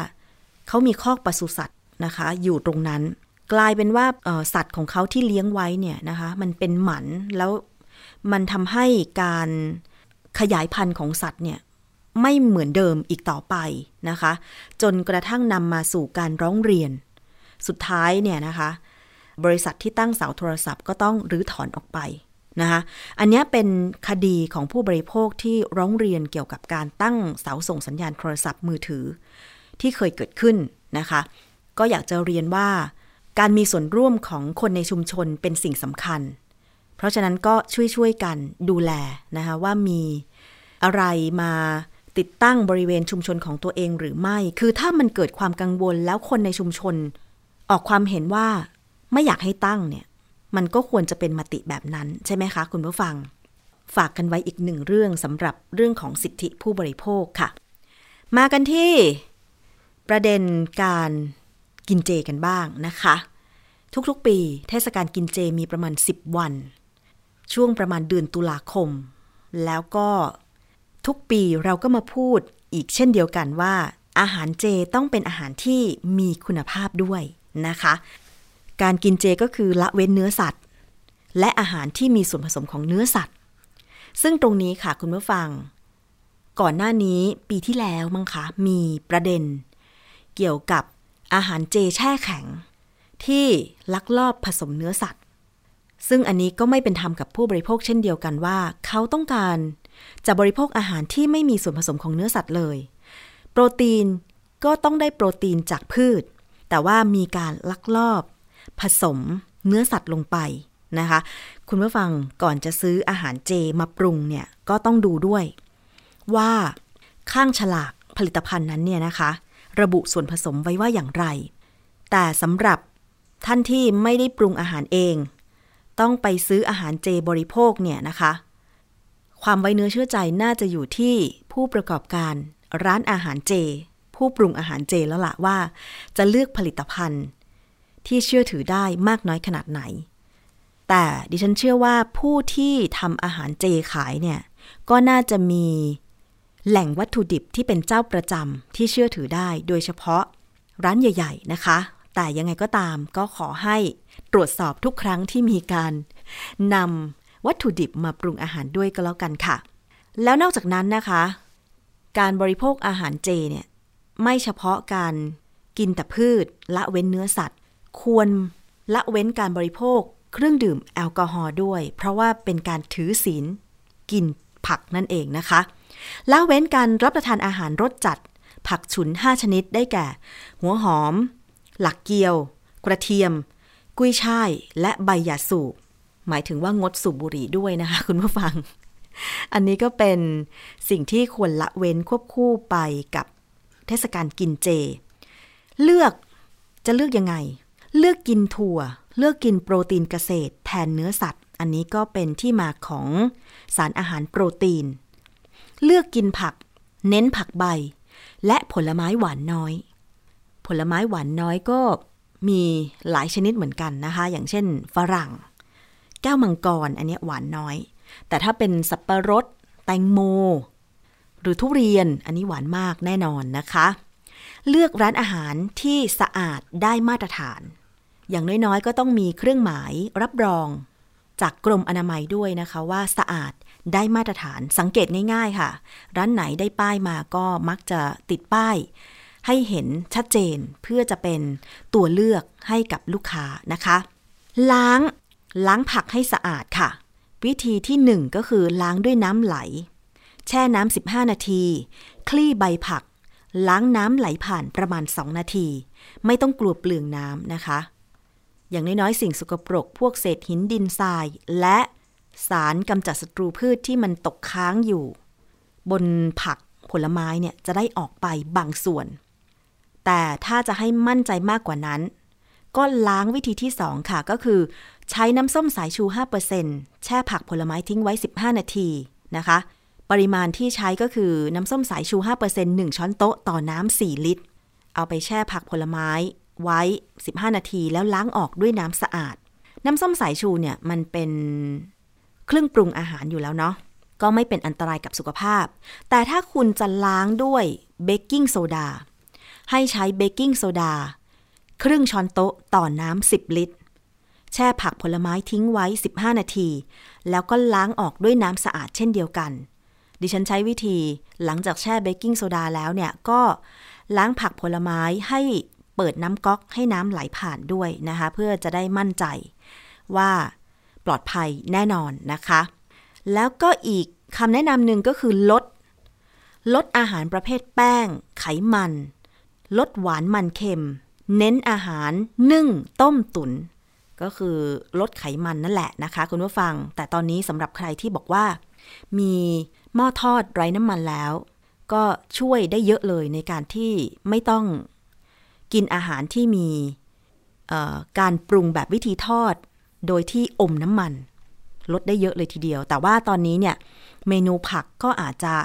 เขามีคอกปศุสัตว์นะคะอยู่ตรงนั้นกลายเป็นว่าสัตว์ของเขาที่เลี้ยงไว้เนี่ยนะคะมันเป็นหมันแล้วมันทำให้การขยายพันธุ์ของสัตว์เนี่ยไม่เหมือนเดิมอีกต่อไปนะคะจนกระทั่งนำมาสู่การร้องเรียนสุดท้ายเนี่ยนะคะบริษัทที่ตั้งเสาโทรศัพท์ก็ต้องรื้อถอนออกไปนะคะอันนี้เป็นคดีของผู้บริโภคที่ร้องเรียนเกี่ยวกับการตั้งเสาส่งสัญญาณโทรศัพท์มือถือที่เคยเกิดขึ้นนะคะก็อยากจะเรียนว่าการมีส่วนร่วมของคนในชุมชนเป็นสิ่งสำคัญเพราะฉะนั้นก็ช่วยๆกันดูแลนะคะว่ามีอะไรมาติดตั้งบริเวณชุมชนของตัวเองหรือไม่คือถ้ามันเกิดความกังวลแล้วคนในชุมชนออกความเห็นว่าไม่อยากให้ตั้งเนี่ยมันก็ควรจะเป็นมติแบบนั้นใช่ไหมคะคุณผู้ฟังฝากกันไว้อีกหนึ่งเรื่องสำหรับเรื่องของสิทธิผู้บริโภคค่ะมากันที่ประเด็นการกินเจกันบ้างนะคะทุกๆปีเทศกาลกินเจมีประมาณ10วันช่วงประมาณเดือนตุลาคมแล้วก็ทุกปีเราก็มาพูดอีกเช่นเดียวกันว่าอาหารเจต้องเป็นอาหารที่มีคุณภาพด้วยนะคะการกินเจก็คือละเว้นเนื้อสัตว์และอาหารที่มีส่วนผสมของเนื้อสัตว์ซึ่งตรงนี้ค่ะคุณผู้ฟังก่อนหน้านี้ปีที่แล้วมั้งคะมีประเด็นเกี่ยวกับอาหารเจแช่แข็งที่ลักลอบผสมเนื้อสัตว์ซึ่งอันนี้ก็ไม่เป็นธรรมกับผู้บริโภคเช่นเดียวกันว่าเขาต้องการจะบริโภคอาหารที่ไม่มีส่วนผสมของเนื้อสัตว์เลยโปรตีนก็ต้องได้โปรตีนจากพืชแต่ว่ามีการลักลอบผสมเนื้อสัตว์ลงไปนะคะคุณผู้ฟังก่อนจะซื้ออาหารเจมาปรุงเนี่ยก็ต้องดูด้วยว่าข้างฉลากผลิตภัณฑ์นั้นเนี่ยนะคะระบุส่วนผสมไว้ว่าอย่างไรแต่สำหรับท่านที่ไม่ได้ปรุงอาหารเองต้องไปซื้ออาหารเจบริโภคเนี่ยนะคะความไว้เนื้อเชื่อใจน่าจะอยู่ที่ผู้ประกอบการร้านอาหารเจผู้ปรุงอาหารเจแล้วล่ะว่าจะเลือกผลิตภัณฑ์ที่เชื่อถือได้มากน้อยขนาดไหนแต่ดิฉันเชื่อว่าผู้ที่ทำอาหารเจขายเนี่ยก็น่าจะมีแหล่งวัตถุดิบที่เป็นเจ้าประจำที่เชื่อถือได้โดยเฉพาะร้านใหญ่ๆนะคะแต่ยังไงก็ตามก็ขอให้ตรวจสอบทุกครั้งที่มีการนำวัตถุดิบมาปรุงอาหารด้วยก็แล้วกันค่ะแล้วนอกจากนั้นนะคะการบริโภคอาหารเจเนี่ยไม่เฉพาะการกินแต่พืชละเว้นเนื้อสัตว์ควรละเว้นการบริโภค เครื่องดื่มแอลกอฮอล์ด้วยเพราะว่าเป็นการถือศีลกินผักนั่นเองนะคะละเว้นการรับประทานอาหารรสจัดผักฉุน5ชนิดได้แก่หัวหอมหลักเกียวกระเทียมกุ้ยช่ายและใบหย่าสูบหมายถึงว่างดสูบบุหรี่ด้วยนะคะคุณผู้ฟังอันนี้ก็เป็นสิ่งที่ควรละเว้นควบคู่ไปกับเทศกาลกินเจจะเลือกยังไงเลือกกินถั่วเลือกกินโปรตีนเกษตรแทนเนื้อสัตว์อันนี้ก็เป็นที่มาของสารอาหารโปรตีนเลือกกินผักเน้นผักใบและผลไม้หวานน้อยผลไม้หวานน้อยก็มีหลายชนิดเหมือนกันนะคะอย่างเช่นฝรั่งแก้วมังกรอันนี้หวานน้อยแต่ถ้าเป็นสับปะรดแตงโมหรือทุเรียนอันนี้หวานมากแน่นอนนะคะเลือกร้านอาหารที่สะอาดได้มาตรฐานอย่างน้อยๆก็ต้องมีเครื่องหมายรับรองจากกรมอนามัยด้วยนะคะว่าสะอาดได้มาตรฐานสังเกตง่ายๆค่ะร้านไหนได้ป้ายมาก็มักจะติดป้ายให้เห็นชัดเจนเพื่อจะเป็นตัวเลือกให้กับลูกค้านะคะล้างผักให้สะอาดค่ะวิธีที่1ก็คือล้างด้วยน้ำไหลแช่น้ำ15นาทีคลี่ใบผักล้างน้ำไหลผ่านประมาณ2นาทีไม่ต้องกลัวเปลืองน้ำนะคะอย่างน้อยๆสิ่งสกปรกพวกเศษหินดินทรายและสารกำจัดศัตรูพืชที่มันตกค้างอยู่บนผักผลไม้เนี่ยจะได้ออกไปบางส่วนแต่ถ้าจะให้มั่นใจมากกว่านั้นก็ล้างวิธีที่2ค่ะก็คือใช้น้ำส้มสายชู 5% แช่ผักผลไม้ทิ้งไว้15นาทีนะคะปริมาณที่ใช้ก็คือน้ำส้มสายชู 5% 1ช้อนโต๊ะต่อน้ำ4ลิตรเอาไปแช่ผักผลไม้ไว้15นาทีแล้วล้างออกด้วยน้ำสะอาดน้ำส้มสายชูเนี่ยมันเป็นเครื่องปรุงอาหารอยู่แล้วเนาะก็ไม่เป็นอันตรายกับสุขภาพแต่ถ้าคุณจะล้างด้วยเบกกิ้งโซดาให้ใช้เบกกิ้งโซดาครึ่งช้อนโต๊ะต่อน้ำ10ลิตรแช่ผักผลไม้ทิ้งไว้15นาทีแล้วก็ล้างออกด้วยน้ำสะอาดเช่นเดียวกันดิฉันใช้วิธีหลังจากแช่เบกกิ้งโซดาแล้วเนี่ยก็ล้างผักผลไม้ให้เปิดน้ำก๊อกให้น้ำไหลผ่านด้วยนะคะเพื่อจะได้มั่นใจว่าปลอดภัยแน่นอนนะคะแล้วก็อีกคำแนะนำหนึ่งก็คือลดอาหารประเภทแป้งไขมันลดหวานมันเค็มเน้นอาหารนึ่งต้มตุ๋นก็คือลดไขมันนั่นแหละนะคะคุณผู้ฟังแต่ตอนนี้สำหรับใครที่บอกว่ามีหม้อทอดไร้น้ำมันแล้วก็ช่วยได้เยอะเลยในการที่ไม่ต้องกินอาหารที่มีการปรุงแบบวิธีทอดโดยที่อมน้ำมันลดได้เยอะเลยทีเดียวแต่ว่าตอนนี้เนี่ยเมนูผักก็อาจจะ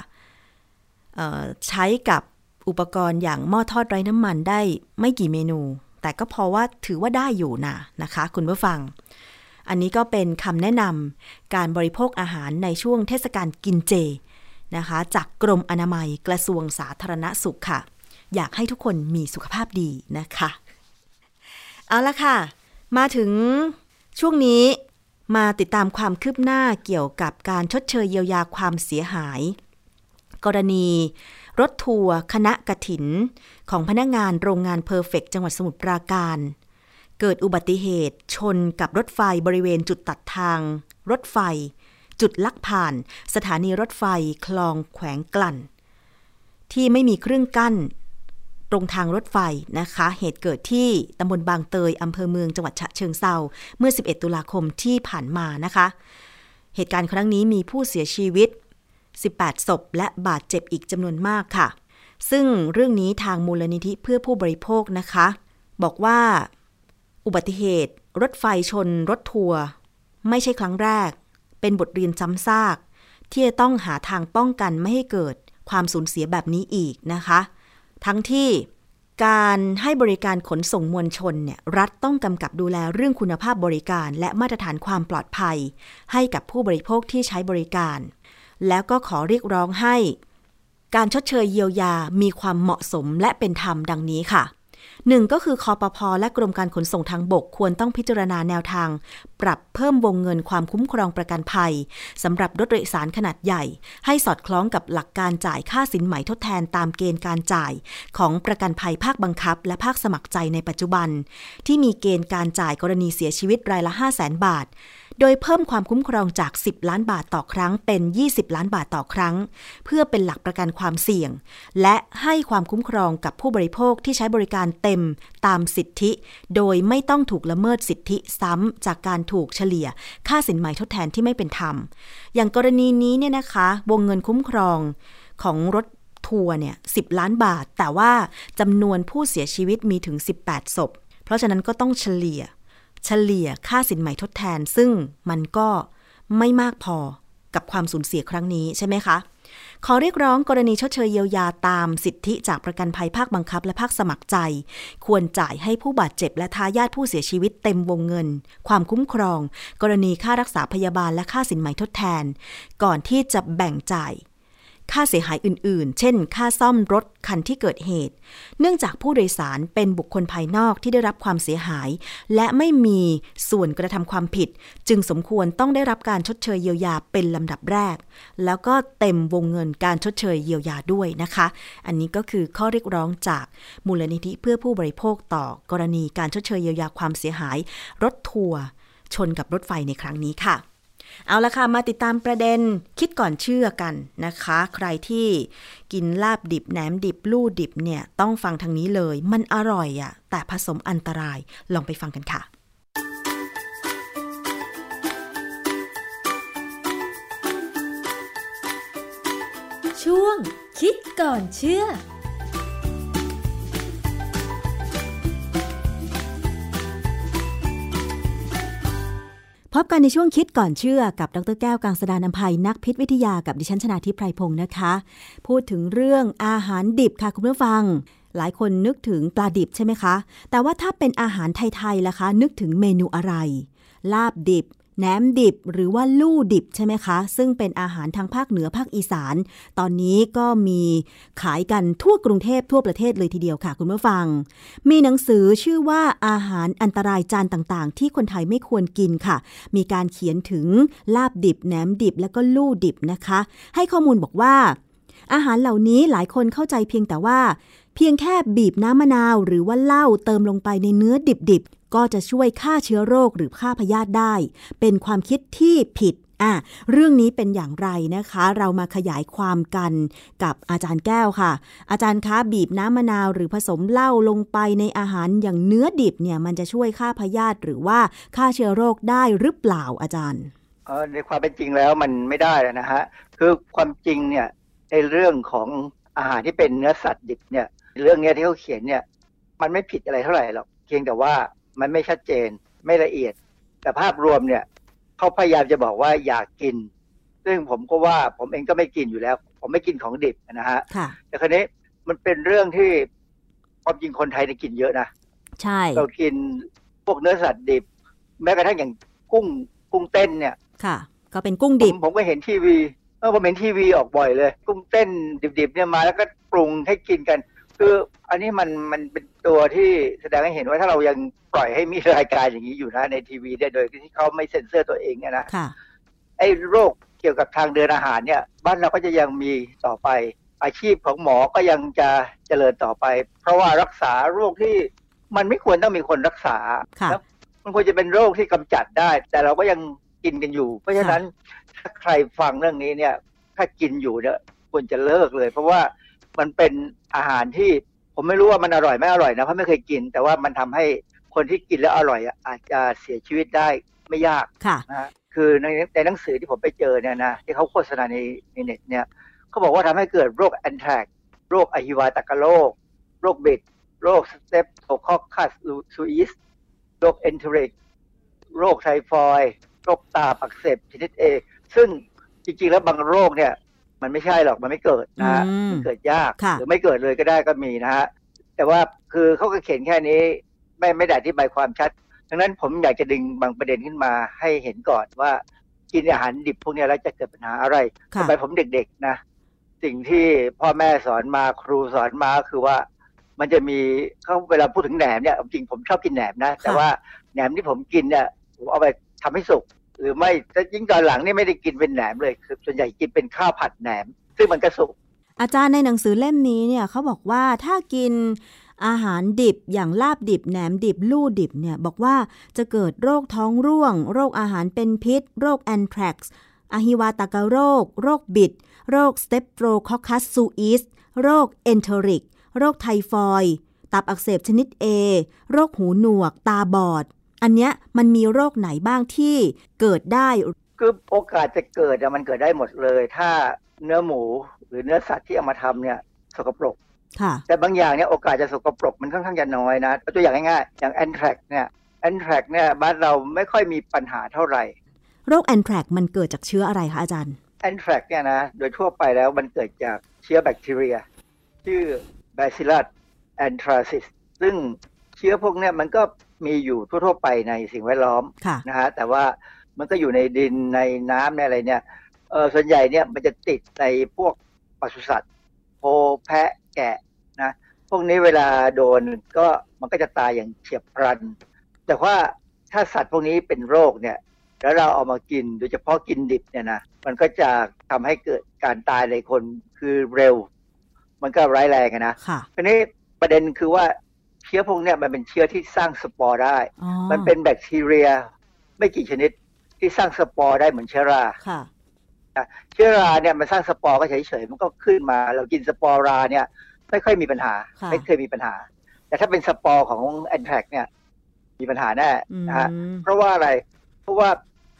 ใช้กับอุปกรณ์อย่างหม้อทอดไร้น้ำมันได้ไม่กี่เมนูแต่ก็พอว่าถือว่าได้อยู่นะคะคุณผู้ฟังอันนี้ก็เป็นคำแนะนำการบริโภคอาหารในช่วงเทศกาลกินเจนะคะจากกรมอนามัยกระทรวงสาธารณสุขค่ะอยากให้ทุกคนมีสุขภาพดีนะคะเอาละค่ะมาถึงช่วงนี้มาติดตามความคืบหน้าเกี่ยวกับการชดเชยเยียวยาความเสียหายกรณีรถทัวร์คณะกฐินของพนักงานโรงงานเพอร์เฟกต์จังหวัดสมุทรปราการเกิดอุบัติเหตุชนกับรถไฟบริเวณจุดตัดทางรถไฟจุดลักผ่านสถานีรถไฟคลองแขวงกลั่นที่ไม่มีเครื่องกั้นตรงทางรถไฟนะคะเหตุเกิดที่ตำบลบางเตยอำเภอเมืองจังหวัดฉะเชิงเทราเมื่อ11ตุลาคมที่ผ่านมานะคะเหตุการณ์ครั้งนี้มีผู้เสียชีวิต18ศพและบาดเจ็บอีกจำนวนมากค่ะซึ่งเรื่องนี้ทางมูลนิธิเพื่อผู้บริโภคนะคะบอกว่าอุบัติเหตุรถไฟชนรถทัวร์ไม่ใช่ครั้งแรกเป็นบทเรียนซ้ำซากที่จะต้องหาทางป้องกันไม่ให้เกิดความสูญเสียแบบนี้อีกนะคะทั้งที่การให้บริการขนส่งมวลชนเนี่ยรัฐต้องกำกับดูแลเรื่องคุณภาพบริการและมาตรฐานความปลอดภัยให้กับผู้บริโภคที่ใช้บริการแล้วก็ขอเรียกร้องให้การชดเชยเยียวยามีความเหมาะสมและเป็นธรรมดังนี้ค่ะ หนึ่งก็คือคปภ.และกรมการขนส่งทางบกควรต้องพิจารณาแนวทางปรับเพิ่มวงเงินความคุ้มครองประกันภัยสำหรับรถโดยสารขนาดใหญ่ให้สอดคล้องกับหลักการจ่ายค่าสินไหมทดแทนตามเกณฑ์การจ่ายของประกันภัยภาคบังคับและภาคสมัครใจในปัจจุบันที่มีเกณฑ์การจ่ายกรณีเสียชีวิตรายละ 500,000 บาทโดยเพิ่มความคุ้มครองจาก10ล้านบาทต่อครั้งเป็น20ล้านบาทต่อครั้งเพื่อเป็นหลักประกันความเสี่ยงและให้ความคุ้มครองกับผู้บริโภคที่ใช้บริการเต็มตามสิทธิโดยไม่ต้องถูกละเมิดสิทธิซ้ำจากการถูกเฉลี่ยค่าสินไหมทดแทนที่ไม่เป็นธรรมอย่างกรณีนี้เนี่ยนะคะวงเงินคุ้มครองของรถทัวร์เนี่ย10ล้านบาทแต่ว่าจำนวนผู้เสียชีวิตมีถึง18ศพเพราะฉะนั้นก็ต้องเฉลี่ยค่าสินไหมทดแทนซึ่งมันก็ไม่มากพอกับความสูญเสียครั้งนี้ใช่ไหมคะขอเรียกร้องกรณีชดเชยเยียวยาตามสิทธิจากประกันภัยภาคบังคับและภาคสมัครใจควรจ่ายให้ผู้บาดเจ็บและทายาทผู้เสียชีวิตเต็มวงเงินความคุ้มครองกรณีค่ารักษาพยาบาลและค่าสินไหมทดแทนก่อนที่จะแบ่งจ่ายค่าเสียหายอื่นๆเช่นค่าซ่อมรถคันที่เกิดเหตุเนื่องจากผู้โดยสารเป็นบุคคลภายนอกที่ได้รับความเสียหายและไม่มีส่วนกระทำความผิดจึงสมควรต้องได้รับการชดเชยเยียวยาเป็นลำดับแรกแล้วก็เต็มวงเงินการชดเชยเยียวยาด้วยนะคะอันนี้ก็คือข้อเรียกร้องจากมูลนิธิเพื่อผู้บริโภคต่อกรณีการชดเชยเยียวยาความเสียหายรถทัวร์ชนกับรถไฟในครั้งนี้ค่ะเอาละค่ะมาติดตามประเด็นคิดก่อนเชื่อกันนะคะใครที่กินลาบดิบแหนมดิบลู่ดิบเนี่ยต้องฟังทางนี้เลยมันอร่อยอะแต่ผสมอันตรายลองไปฟังกันค่ะช่วงคิดก่อนเชื่อพบกันในช่วงคิดก่อนเชื่อกับดร.แก้วกังสดาลอำไพนักพิษวิทยากับดิฉันชนาธิปไพรพงศ์นะคะพูดถึงเรื่องอาหารดิบค่ะคุณผู้ฟังหลายคนนึกถึงปลาดิบใช่ไหมคะแต่ว่าถ้าเป็นอาหารไทยๆล่ะคะนึกถึงเมนูอะไรลาบดิบแหนมดิบหรือว่าลู่ดิบใช่ไหมคะซึ่งเป็นอาหารทางภาคเหนือภาคอีสานตอนนี้ก็มีขายกันทั่วกรุงเทพทั่วประเทศเลยทีเดียวค่ะคุณผู้ฟังมีหนังสือชื่อว่าอาหารอันตรายจานต่างๆที่คนไทยไม่ควรกินค่ะมีการเขียนถึงลาบดิบแหนมดิบและก็ลู่ดิบนะคะให้ข้อมูลบอกว่าอาหารเหล่านี้หลายคนเข้าใจเพียงแต่ว่าเพียงแค่บีบน้ำมะนาวหรือว่าเหล้าเติมลงไปในเนื้อดิบๆก็จะช่วยฆ่าเชื้อโรคหรือฆ่าพยาธิได้เป็นความคิดที่ผิดเรื่องนี้เป็นอย่างไรนะคะเรามาขยายความกันกับอาจารย์แก้วค่ะอาจารย์คะบีบน้ำมะนาวหรือผสมเหล้าลงไปในอาหารอย่างเนื้อดิบเนี่ยมันจะช่วยฆ่าพยาธิหรือว่าฆ่าเชื้อโรคได้หรือเปล่าอาจารย์ในความเป็นจริงแล้วมันไม่ได้แล้วนะฮะคือความจริงเนี่ยในเรื่องของอาหารที่เป็นเนื้อสัตว์ดิบเนี่ยเรื่องนี้ที่เขาเขียนเนี่ยมันไม่ผิดอะไรเท่าไหร่หรอกเพียงแต่ว่ามันไม่ชัดเจนไม่ละเอียดแต่ภาพรวมเนี่ยเขาพยายามจะบอกว่าอยากกินซึ่งผมก็ว่าผมเองก็ไม่กินอยู่แล้วผมไม่กินของดิบนะฮะแต่คราวนี้มันเป็นเรื่องที่ความจริงคนไทยเนี่ยกินเยอะนะใช่เรากินพวกเนื้อสัตว์ดิบแม้กระทั่งอย่างกุ้งเต้นเนี่ยค่ะก็เป็นกุ้งดิบผมก็เห็นทีวีผมเห็นทีวีออกบ่อยเลยกุ้งเต้นดิบๆเนี่ยมาแล้วก็ปรุงให้กินกันคืออันนี้มันเป็นตัวที่แสดงให้เห็นว่าถ้าเรายังปล่อยให้มีรายการอย่างนี้อยู่นะในทีวีเนี่ยโดยที่เขาไม่เซ็นเซอร์ตัวเองเนี่ยนะไอ้โรคเกี่ยวกับทางเดินอาหารเนี่ยบ้านเราก็จะยังมีต่อไปอาชีพของหมอก็ยังจะเจริญต่อไปเพราะว่ารักษาโรคที่มันไม่ควรต้องมีคนรักษาแล้วมันควรจะเป็นโรคที่กำจัดได้แต่เราก็ยังกินกันอยู่เพราะฉะนั้นถ้าใครฟังเรื่องนี้เนี่ยถ้ากินอยู่เนี่ยควรจะเลิกเลยเพราะว่ามันเป็นอาหารที่ผมไม่รู้ว่ามันอร่อยไม่อร่อยนะเพราะไม่เคยกินแต่ว่ามันทำให้คนที่กินแล้วอร่อยอาจจะเสียชีวิตได้ไม่ยากนะคือในหนังสือที่ผมไปเจอเนี่ยนะที่เขาโฆษณาในเน็ตเนี่ยเขาบอกว่าทำให้เกิดโรคแอนแทรกโรคอหิวาตกโรคโรคบิดโรคสเตปโตคอคัสซูอิสโรคเอนเทริกโรคไทฟอยด์โรคตาอักเสบชนิด A ซึ่งจริงๆแล้วบางโรคเนี่ยมันไม่ใช่หรอกมันไม่เกิดนะฮะมันเกิดยากหรือไม่เกิดเลยก็ได้ก็มีนะฮะแต่ว่าคือเขาก็เขียนแค่นี้ไม่ได้อธิบายความชัดดังนั้นผมอยากจะดึงบางประเด็นขึ้นมาให้เห็นก่อนว่ากินอาหารดิบพวกนี้แล้วจะเกิดปัญหาอะไรสมัยผมเด็กๆนะสิ่งที่พ่อแม่สอนมาครูสอนมาคือว่า มันจะมีเขาเวลาพูดถึงแหนมเนี่ยจริงผมชอบกินแหนมนะแต่ว่าแหนมที่ผมกินเนี่ยผมเอาไปทำให้สุกหรือไม่ยิ่งตอนหลังนี่ไม่ได้กินเป็นแหนมเลยคือส่วนใหญ่กินเป็นข้าวผัดแหนมซึ่งมันก็สุกอาจารย์ในหนังสือเล่มนี้เนี่ยเขาบอกว่าถ้ากินอาหารดิบอย่างลาบดิบแหนมดิบลู่ดิบเนี่ยบอกว่าจะเกิดโรคท้องร่วงโรคอาหารเป็นพิษโรคแอนแทรกซ์อหิวาตกโรคโรคบิดโรคสเตปโตรคอคัสซูอิสโรคเอนเทอริกโรคไทฟอยด์ตับอักเสบชนิด A โรคหูหนวกตาบอดอันเนี้ยมันมีโรคไหนบ้างที่เกิดได้คือโอกาสจะเกิดมันเกิดได้หมดเลยถ้าเนื้อหมูหรือเนื้อสัตว์ที่เอามาทำเนี่ยสกปรกแต่บางอย่างเนี่ยโอกาสจะสกปรกมันค่อนข้างจะน้อยนะตัวอย่างง่ายๆอย่างแอนแทรกเนี่ยบ้านเราไม่ค่อยมีปัญหาเท่าไหร่โรคแอนแทรกมันเกิดจากเชื้ออะไรคะอาจารย์แอนแทรกเนี่ยนะโดยทั่วไปแล้วมันเกิดจากเชื้อแบคทีเรียชื่อ Bacillus anthracis ซึ่งเชื้อพวกเนี้ยมันก็มีอยู่ทั่วๆไปในสิ่งแวดล้อมนะฮะแต่ว่ามันก็อยู่ในดินในน้ำในอะไรเนี่ยส่วนใหญ่เนี่ยมันจะติดในพวกปศุสัตว์โคแพะแกะนะพวกนี้เวลาโดนก็มันก็จะตายอย่างเฉียบพลันแต่ว่าถ้าสัตว์พวกนี้เป็นโรคเนี่ยแล้วเราเอามากินโดยเฉพาะกินดิบเนี่ยนะมันก็จะทำให้เกิดการตายในคนคือเร็วมันก็ร้ายแรงนะทีนี้ประเด็นคือว่าเชื้อพวกนี้มันเป็นเชื้อที่สร้างสปอร์ได้มันเป็นแบคทีเรียไม่กี่ชนิดที่สร้างสปอร์ได้เหมือนเชื้อราเชื้อราเนี่ยมันสร้างสปอร์ก็เฉยๆมันก็ขึ้นมาเรากินสปอร์ราเนี่ยไม่ค่อยมีปัญหาไม่เคยมีปัญหาแต่ถ้าเป็นสปอร์ของแอนแทรกเนี่ยมีปัญหาแน่นะฮะเพราะว่าอะไรเพราะว่า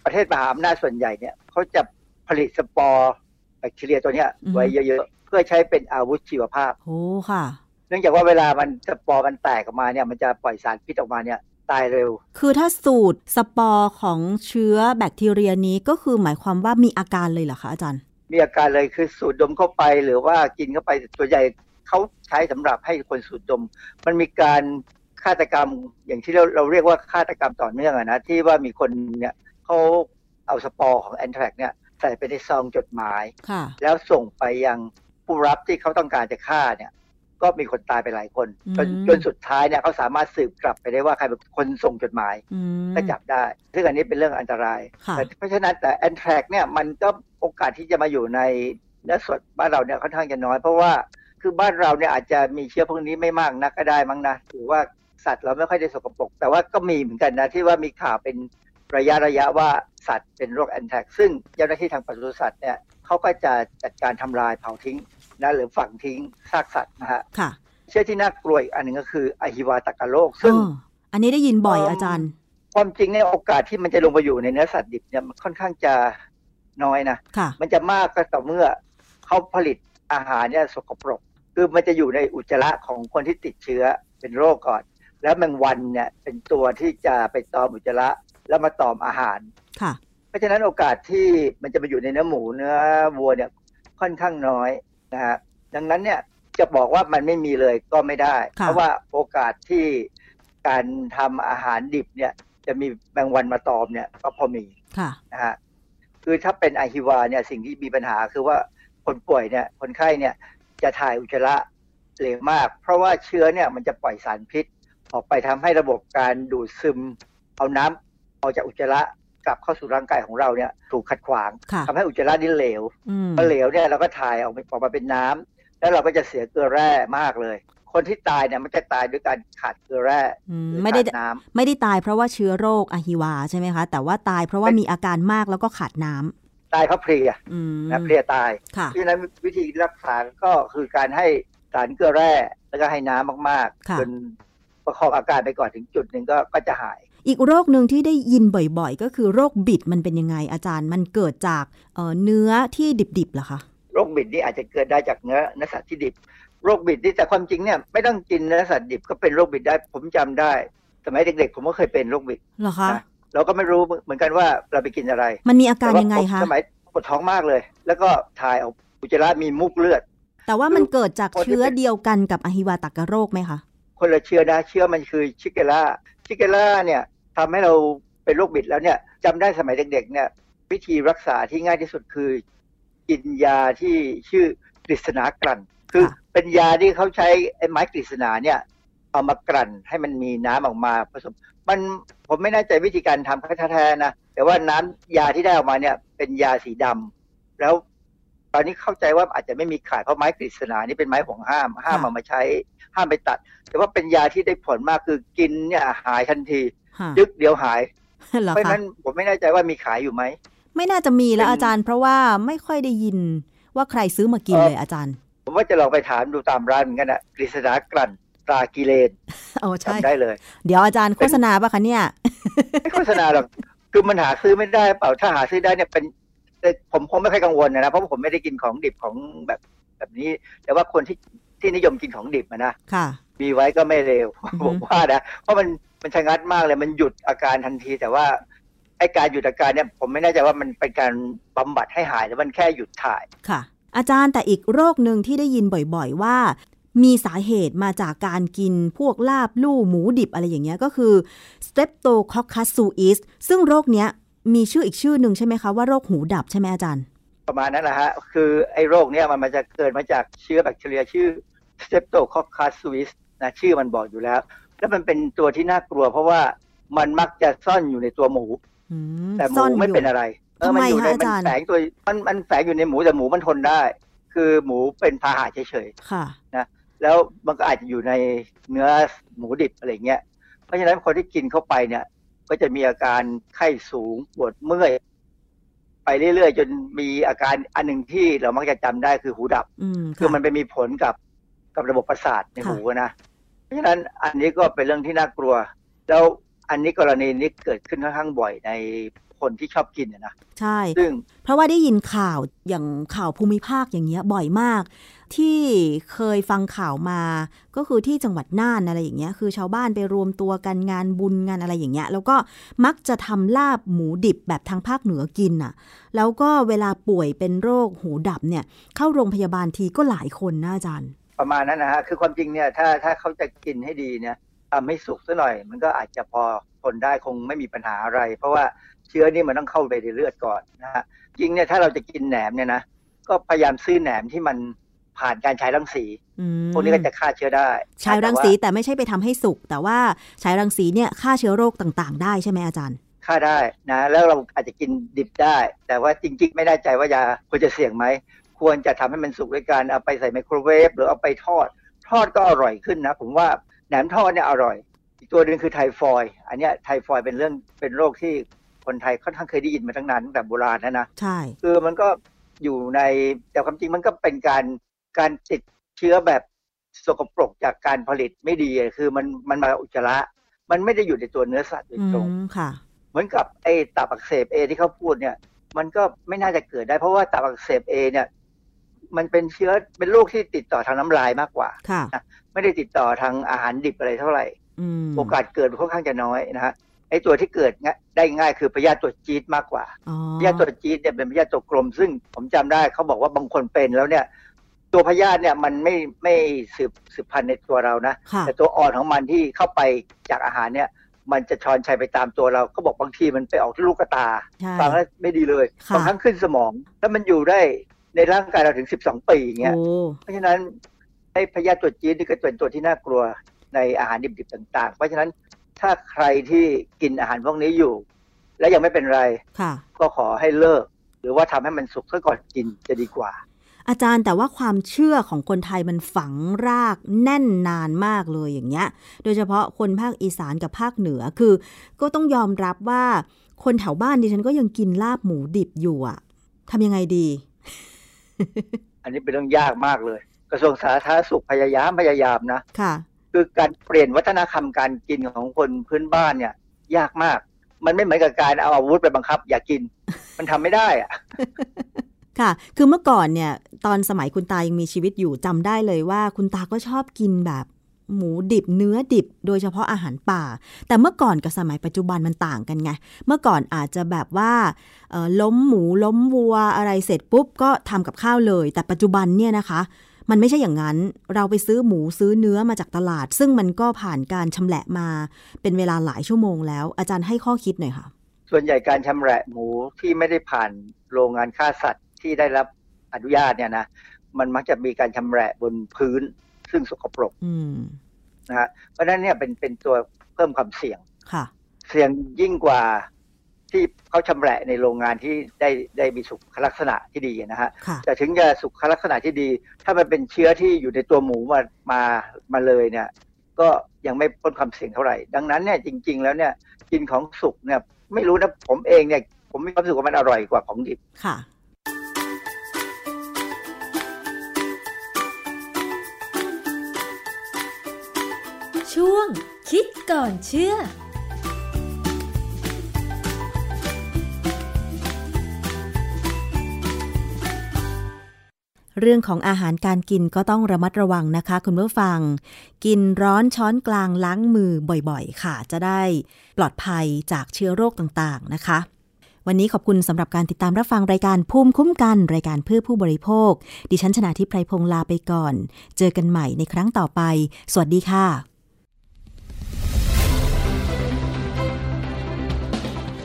ประเทศมหาอำนาจส่วนใหญ่เนี่ยเขาจะผลิตสปอร์แบคทีเรียตัวเนี้ยไว้เยอะๆเพื่อใช้เป็นอาวุธชีวภาพโอ้ค่ะเนื่องจากว่าเวลามันสปอร์มันแตกออกมาเนี่ยมันจะปล่อยสารพิษออกมาเนี่ยตายเร็วคือถ้าสูดสปอร์ของเชื้อแบคทีเรียนี้ก็คือหมายความว่ามีอาการเลยเหรอคะอาจารย์มีอาการเลยคือสูดดมเข้าไปหรือว่ากินเข้าไปส่วนใหญ่เขาใช้สำหรับให้คนสูดดมมันมีการฆาตกรรมอย่างที่เราเรียกว่าฆาตกรรมต่อเนื่องนะที่ว่ามีคนเนี่ยเขาเอาสปอร์ของแอนแทรกเนี่ยใส่ไปในซองจดหมายแล้วส่งไปยังผู้รับที่เขาต้องการจะฆ่าเนี่ยก็มีคนตายไปหลายคนจนสุดท้ายเนี่ยเขาสามารถสืบกลับไปได้ว่าใครเป็นคนส่งจดหมายก็จับได้ซึ่งอันนี้เป็นเรื่องอันตรายเพราะฉะนั้นแต่แอนแทรกเนี่ยมันก็โอกาสที่จะมาอยู่ในเนื้อสดบ้านเราเนี่ยค่อนข้างจะน้อยเพราะว่าคือบ้านเราเนี่ยอาจจะมีเชื้อพวกนี้ไม่มากนักก็ได้มั้งนะหรือว่าสัตว์เราไม่ค่อยได้สกปรกแต่ว่าก็มีเหมือนกันนะที่ว่ามีข่าวเป็นระยะว่าสัตว์เป็นโรคแอนแทรกซึ่งเจ้าหน้าที่ทางปศุสัตว์เนี่ยเขาก็จะจัดการทำลายเผาทิ้งนะหรือฝังทิ้งซากสัตว์นะฮะเชื้อที่น่ากลัวอีกอันหนึ่งก็คืออหิวาตกโรคซึ่งอันนี้ได้ยินบ่อยอาจารย์ความจริงในโอกาสที่มันจะลงไปอยู่ในเนื้อสัตว์ดิบเนี่ยมันค่อนข้างจะน้อยนะมันจะมากก็ต่อเมื่อเขาผลิตอาหารเนี่ยสกปรกคือมันจะอยู่ในอุจจาระของคนที่ติดเชื้อเป็นโรคก่อนแล้วแมงวันเนี่ยเป็นตัวที่จะไปตอมอุจจาระแล้วมาตอมอาหารเพราะฉะนั้นโอกาสที่มันจะมาอยู่ในเนื้อหมูเนื้อวัวเนี่ยค่อนข้างน้อยนะฮะดังนั้นเนี่ยจะบอกว่ามันไม่มีเลยก็ไม่ได้เพราะว่าโอกาสที่การทำอาหารดิบเนี่ยจะมีแมงวันมาตอมเนี่ยก็พอมีนะฮะคือถ้าเป็นอหิวาเนี่ยสิ่งที่มีปัญหาคือว่าคนป่วยเนี่ยคนไข้เนี่ยจะถ่ายอุจจาระเหลวมากเพราะว่าเชื้อเนี่ยมันจะปล่อยสารพิษออกไปทำให้ระบบการดูดซึมเอาน้ำออกจากอุจจาระกลับเข้าสู่ร่างกายของเราเนี่ยถูกขัดขวางทำให้อุจจาระนี่เหลวพอเหลวเนี่ยเราก็ถ่ายออกมาเป็นน้ำแล้วเราก็จะเสียเกลือแร่มากเลยคนที่ตายเนี่ยมันจะตายด้วยการขาดเกลือแร่ไม่ได้น้ำไม่ได้ตายเพราะว่าเชื้อโรคอหิวาใช่ไหมคะแต่ว่าตายเพราะว่ามีอาการมากแล้วก็ขาดน้ำตายเพราะเพลียนะเพลียตายเพราะฉะนั้นวิธีรักษาก็คือการให้สารเกลือแร่แล้วก็ให้น้ำมากๆจนประคองอาการไปก่อนถึงจุดหนึ่งก็จะหายอีกโรคหนึ่งที่ได้ยินบ่อยๆก็คือโรคบิดมันเป็นยังไงอาจารย์มันเกิดจากเนื้อที่ดิบๆเหรอคะโรคบิดนี่อาจจะเกิดได้จากเนื้อสัตว์ที่ดิบโรคบิดนี่แต่ความจริงเนี่ยไม่ต้องกินเนื้อสัตว์ดิบก็เป็นโรคบิดได้ผมจำได้สมัยเด็กๆผมก็เคยเป็นโรคบิดเหรอคะเราก็ไม่รู้เหมือนกันว่าเราไปกินอะไรมันมีอาการยังไงคะสมัยปวดท้องมากเลยแล้วก็ถ่ายออกอุจจาระมีมูกเลือดแต่ว่ามันเกิดจากเชื้อเดียวกันกับอหิวาตกโรคไหมคะคนละเชื้อนะเชื้อมันคือชิเกล่าเนี่ยทำให้เราเป็นโรคบิดแล้วเนี่ยจำได้สมัยเด็กๆเนี่ยวิธีรักษาที่ง่ายที่สุดคือกินยาที่ชื่อกฤษณากลั่น คือเป็นยาที่เขาใช้ไม้กฤษณาเนี่ยเอามากลั่นให้มันมีน้ำออกมาผสมมันผมไม่แน่ใจวิธีการทำแท้ๆนะแต่ว่าน้ำยาที่ได้ออกมาเนี่ยเป็นยาสีดำแล้วตอนนี้เข้าใจว่าอาจจะไม่มีขายเพราะไม้กฤษณานี่เป็นไม้ห่วงห้ามเอามาใช้ห้ามไปตัดแต่ว่าเป็นยาที่ได้ผลมากคือกินเนี่ยหายทันทียึกเดี๋ยวหายเพราะฉะนั้นผมไม่แน่ใจว่ามีขายอยู่ไหมไม่น่าจะมีแล้วอาจารย์เพราะว่าไม่ค่อยได้ยินว่าใครซื้อมากินเลยอาจารย์ผมว่าจะลองไปถามดูตามร้านเหมือนกันนะกฤษณากลั่นตรากิเลนจำได้เลยเดี๋ยวอาจารย์โฆษณาป่ะคะเนี่ยไม่โฆษณาหรอกคือมันหาซื้อไม่ได้เปล่าถ้าหาซื้อได้เนี่ยเป็นผมคงไม่ค่อยกังวลนะเพราะผมไม่ได้กินของดิบของแบบนี้แต่ว่าคนที่นิยมกินของดิบนะมีไว้ก็ไม่เลวผมว่านะเพราะมันชะงัดมากเลยมันหยุดอาการทันทีแต่ว่าไอ้การหยุดอาการเนี่ยผมไม่แน่ใจว่ามันเป็นการบำบัดให้หายหรือมันแค่หยุดถ่ายค่ะอาจารย์แต่อีกโรคหนึ่งที่ได้ยินบ่อยๆว่ามีสาเหตุมาจากการกินพวกลาบลู่หมูดิบอะไรอย่างเงี้ยก็คือ Streptococcus suis ซึ่งโรคเนี้ยมีชื่ออีกชื่อหนึ่งใช่ไหมคะว่าโรคหูดับใช่ไหมอาจารย์ประมาณนั้นแหละฮะคือไอ้โรคเนี้ยมันจะเกิดมาจากเชื้อแบคทีเรียชื่อ Streptococcus suis นะชื่อมันบอกอยู่แล้วแล้วมันเป็นตัวที่น่ากลัวเพราะว่ามันมักจะซ่อนอยู่ในตัวหมูแต่หมูไม่เป็นอะไรมันอยู่ในมันแฝงตัวมันแฝงอยู่ในหมูแต่หมูมันทนได้คือหมูเป็นพาหะเฉยๆนะแล้วมันก็อาจจะอยู่ในเนื้อหมูดิบอะไรเงี้ยเพราะฉะนั้นคนที่กินเข้าไปเนี่ยก็จะมีอาการไข้สูงปวดเมื่อยไปเรื่อยๆจนมีอาการอันหนึ่งที่เรามักจะจำได้คือหูดับคือมันไปมีผลกับระบบประสาทในหูนะเพราะฉะนั้นอันนี้ก็เป็นเรื่องที่น่ากลัวแล้วอันนี้กรณีนี้เกิดขึ้นค่อนข้างบ่อยในคนที่ชอบกินนะใช่ซึ่งเพราะว่าได้ยินข่าวอย่างข่าวภูมิภาคอย่างเงี้ยบ่อยมากที่เคยฟังข่าวมาก็คือที่จังหวัดน่านอะไรอย่างเงี้ยคือชาวบ้านไปรวมตัวกันงานบุญงานอะไรอย่างเงี้ยแล้วก็มักจะทำลาบหมูดิบแบบทางภาคเหนือกินน่ะแล้วก็เวลาป่วยเป็นโรคหูดับเนี่ยเข้าโรงพยาบาลทีก็หลายคนนะอาจารย์ประมาณนั้นนะฮะคือความจริงเนี่ยถ้าเขาจะกินให้ดีเนี่ยทำให้สุกซะหน่อยมันก็อาจจะพอทนได้คงไม่มีปัญหาอะไรเพราะว่าเชื้อนี่มันต้องเข้าไปในเลือดก่อนนะฮะจริงเนี่ยถ้าเราจะกินแหนมเนี่ยนะก็พยายามซื้อแหนมที่มันผ่านการฉายรังสีพวกนี้ก็จะฆ่าเชื้อได้ฉายรังสีแต่ไม่ใช่ไปทำให้สุกแต่ว่าฉายรังสีเนี่ยฆ่าเชื้อโรคต่างๆได้ใช่ไหมอาจารย์ฆ่าได้นะแล้วเราอาจจะกินดิบได้แต่ว่าจริงๆไม่แน่ใจว่ายาควรจะเสี่ยงไหมควรจะทำให้มันสุกด้วยการเอาไปใส่ไมโครเวฟหรือเอาไปทอดก็อร่อยขึ้นนะผมว่าแหนมทอดเนี่ยอร่อยอีกตัวนึงคือไทฟอยด์อันเนี้ยไทฟอยด์เป็นโรคที่คนไทยค่อนข้างเคยได้ยินมาตั้งนานตั้งแต่โบราณแล้วนะใช่คือมันก็อยู่ในแต่ความจริงมันก็เป็นการติดเชื้อแบบสกปรกจากการผลิตไม่ดีคือมันมาอุจจาระมันไม่ได้อยู่ในตัวเนื้อสัตว์โดยตรงค่ะเหมือนกับไอ้ตับอักเสบ A ที่เขาพูดเนี่ยมันก็ไม่น่าจะเกิดได้เพราะว่าตับอักเสบ A เนี่ยมันเป็นเชื้อเป็นโรคที่ติดต่อทางน้ำลายมากกว่านะไม่ได้ติดต่อทางอาหารดิบอะไรเท่าไหร่โอกาสเกิดค่อนข้างจะน้อยนะฮะไอ้ตัวที่เกิดได้ง่ายคือพยาธิตัวจี๊ดมากกว่าพยาธิตัวจี๊ดเนี่ยเป็นพยาธิตัวกลมซึ่งผมจำได้เขาบอกว่าบางคนเป็นแล้วเนี่ยตัวพยาธิเนี่ยมันไม่สืบพันธุ์ในตัวเรานะแต่ตัวอ่อนของมันที่เข้าไปจากอาหารเนี่ยมันจะชอนชัยไปตามตัวเราเขาบอกบางทีมันไปออกที่ลูกตาฟังแล้วไม่ดีเลยบางครั้งขึ้นสมองแล้วมันอยู่ได้ในร่างกายเราถึง12ปีอย่างเงี้ยเพราะฉะนั้นไอ้พยาธิตัวจี๊ดนี่ก็เป็นตัวที่น่ากลัวในอาหารดิบๆต่างๆเพราะฉะนั้นถ้าใครที่กินอาหารพวกนี้อยู่และยังไม่เป็นไรก็ขอให้เลิกหรือว่าทำให้มันสุกซะก่อนกินจะดีกว่าอาจารย์แต่ว่าความเชื่อของคนไทยมันฝังรากแน่นนานมากเลยอย่างเงี้ยโดยเฉพาะคนภาคอีสานกับภาคเหนือคือก็ต้องยอมรับว่าคนแถวบ้านดิฉันก็ยังกินลาบหมูดิบอยู่อะทำยังไงดี อันนี้เป็นเรื่องยากมากเลยกระทรวงสาธารณสุขพยายามนะคือการเปลี่ยนวัฒนธรรมการกินของคนพื้นบ้านเนี่ยยากมากมันไม่เหมือนกับการเอาอาวุธไปบังคับอย่ากินมันทำไม่ได้อ่ะค่ะคือเมื่อก่อนเนี่ยตอนสมัยคุณตายังมีชีวิตอยู่จำได้เลยว่าคุณตาก็ชอบกินแบบหมูดิบเนื้อดิบโดยเฉพาะอาหารป่าแต่เมื่อก่อนกับสมัยปัจจุบันมันต่างกันไงเมื่อก่อนอาจจะแบบว่าล้มหมูล้มวัวอะไรเสร็จปุ๊บก็ทำกับข้าวเลยแต่ปัจจุบันเนี่ยนะคะมันไม่ใช่อย่างนั้นเราไปซื้อหมูซื้อเนื้อมาจากตลาดซึ่งมันก็ผ่านการชำแหละมาเป็นเวลาหลายชั่วโมงแล้วอาจารย์ให้ข้อคิดหน่อยค่ะส่วนใหญ่การชำแหละหมูที่ไม่ได้ผ่านโรงงานฆ่าสัตว์ที่ได้รับอนุญาตเนี่ยนะ มันมักจะมีการชำแหละบนพื้นซึ่งสกปรกนะฮะเพราะฉะนั้นเนี่ยเป็นตัวเพิ่มความเสี่ยงเสี่ยงยิ่งกว่าที่เขาชำแหละในโรงงานที่ได้มีสุขลักษณะที่ดีนะฮะแต่ถึงจะสุขลักษณะที่ดีถ้ามันเป็นเชื้อที่อยู่ในตัวหมูมาเลยเนี่ยก็ยังไม่พ้นความเสี่ยงเท่าไหร่ดังนั้นเนี่ยจริงๆแล้วเนี่ยกินของสุกเนี่ยไม่รู้นะผมเองเนี่ยผมมีความรู้สึกว่ามันอร่อยกว่าของดิบค่ะช่วงคิดก่อนเชื่อเรื่องของอาหารการกินก็ต้องระมัดระวังนะคะคุณผู้ฟังกินร้อนช้อนกลางล้างมือบ่อยๆค่ะจะได้ปลอดภัยจากเชื้อโรคต่างๆนะคะวันนี้ขอบคุณสำหรับการติดตามรับฟังรายการภูมิคุ้มกันรายการเพื่อผู้บริโภคดิฉันชนาธิปไพพงษ์ลาไปก่อนเจอกันใหม่ในครั้งต่อไปสวัสดีค่ะ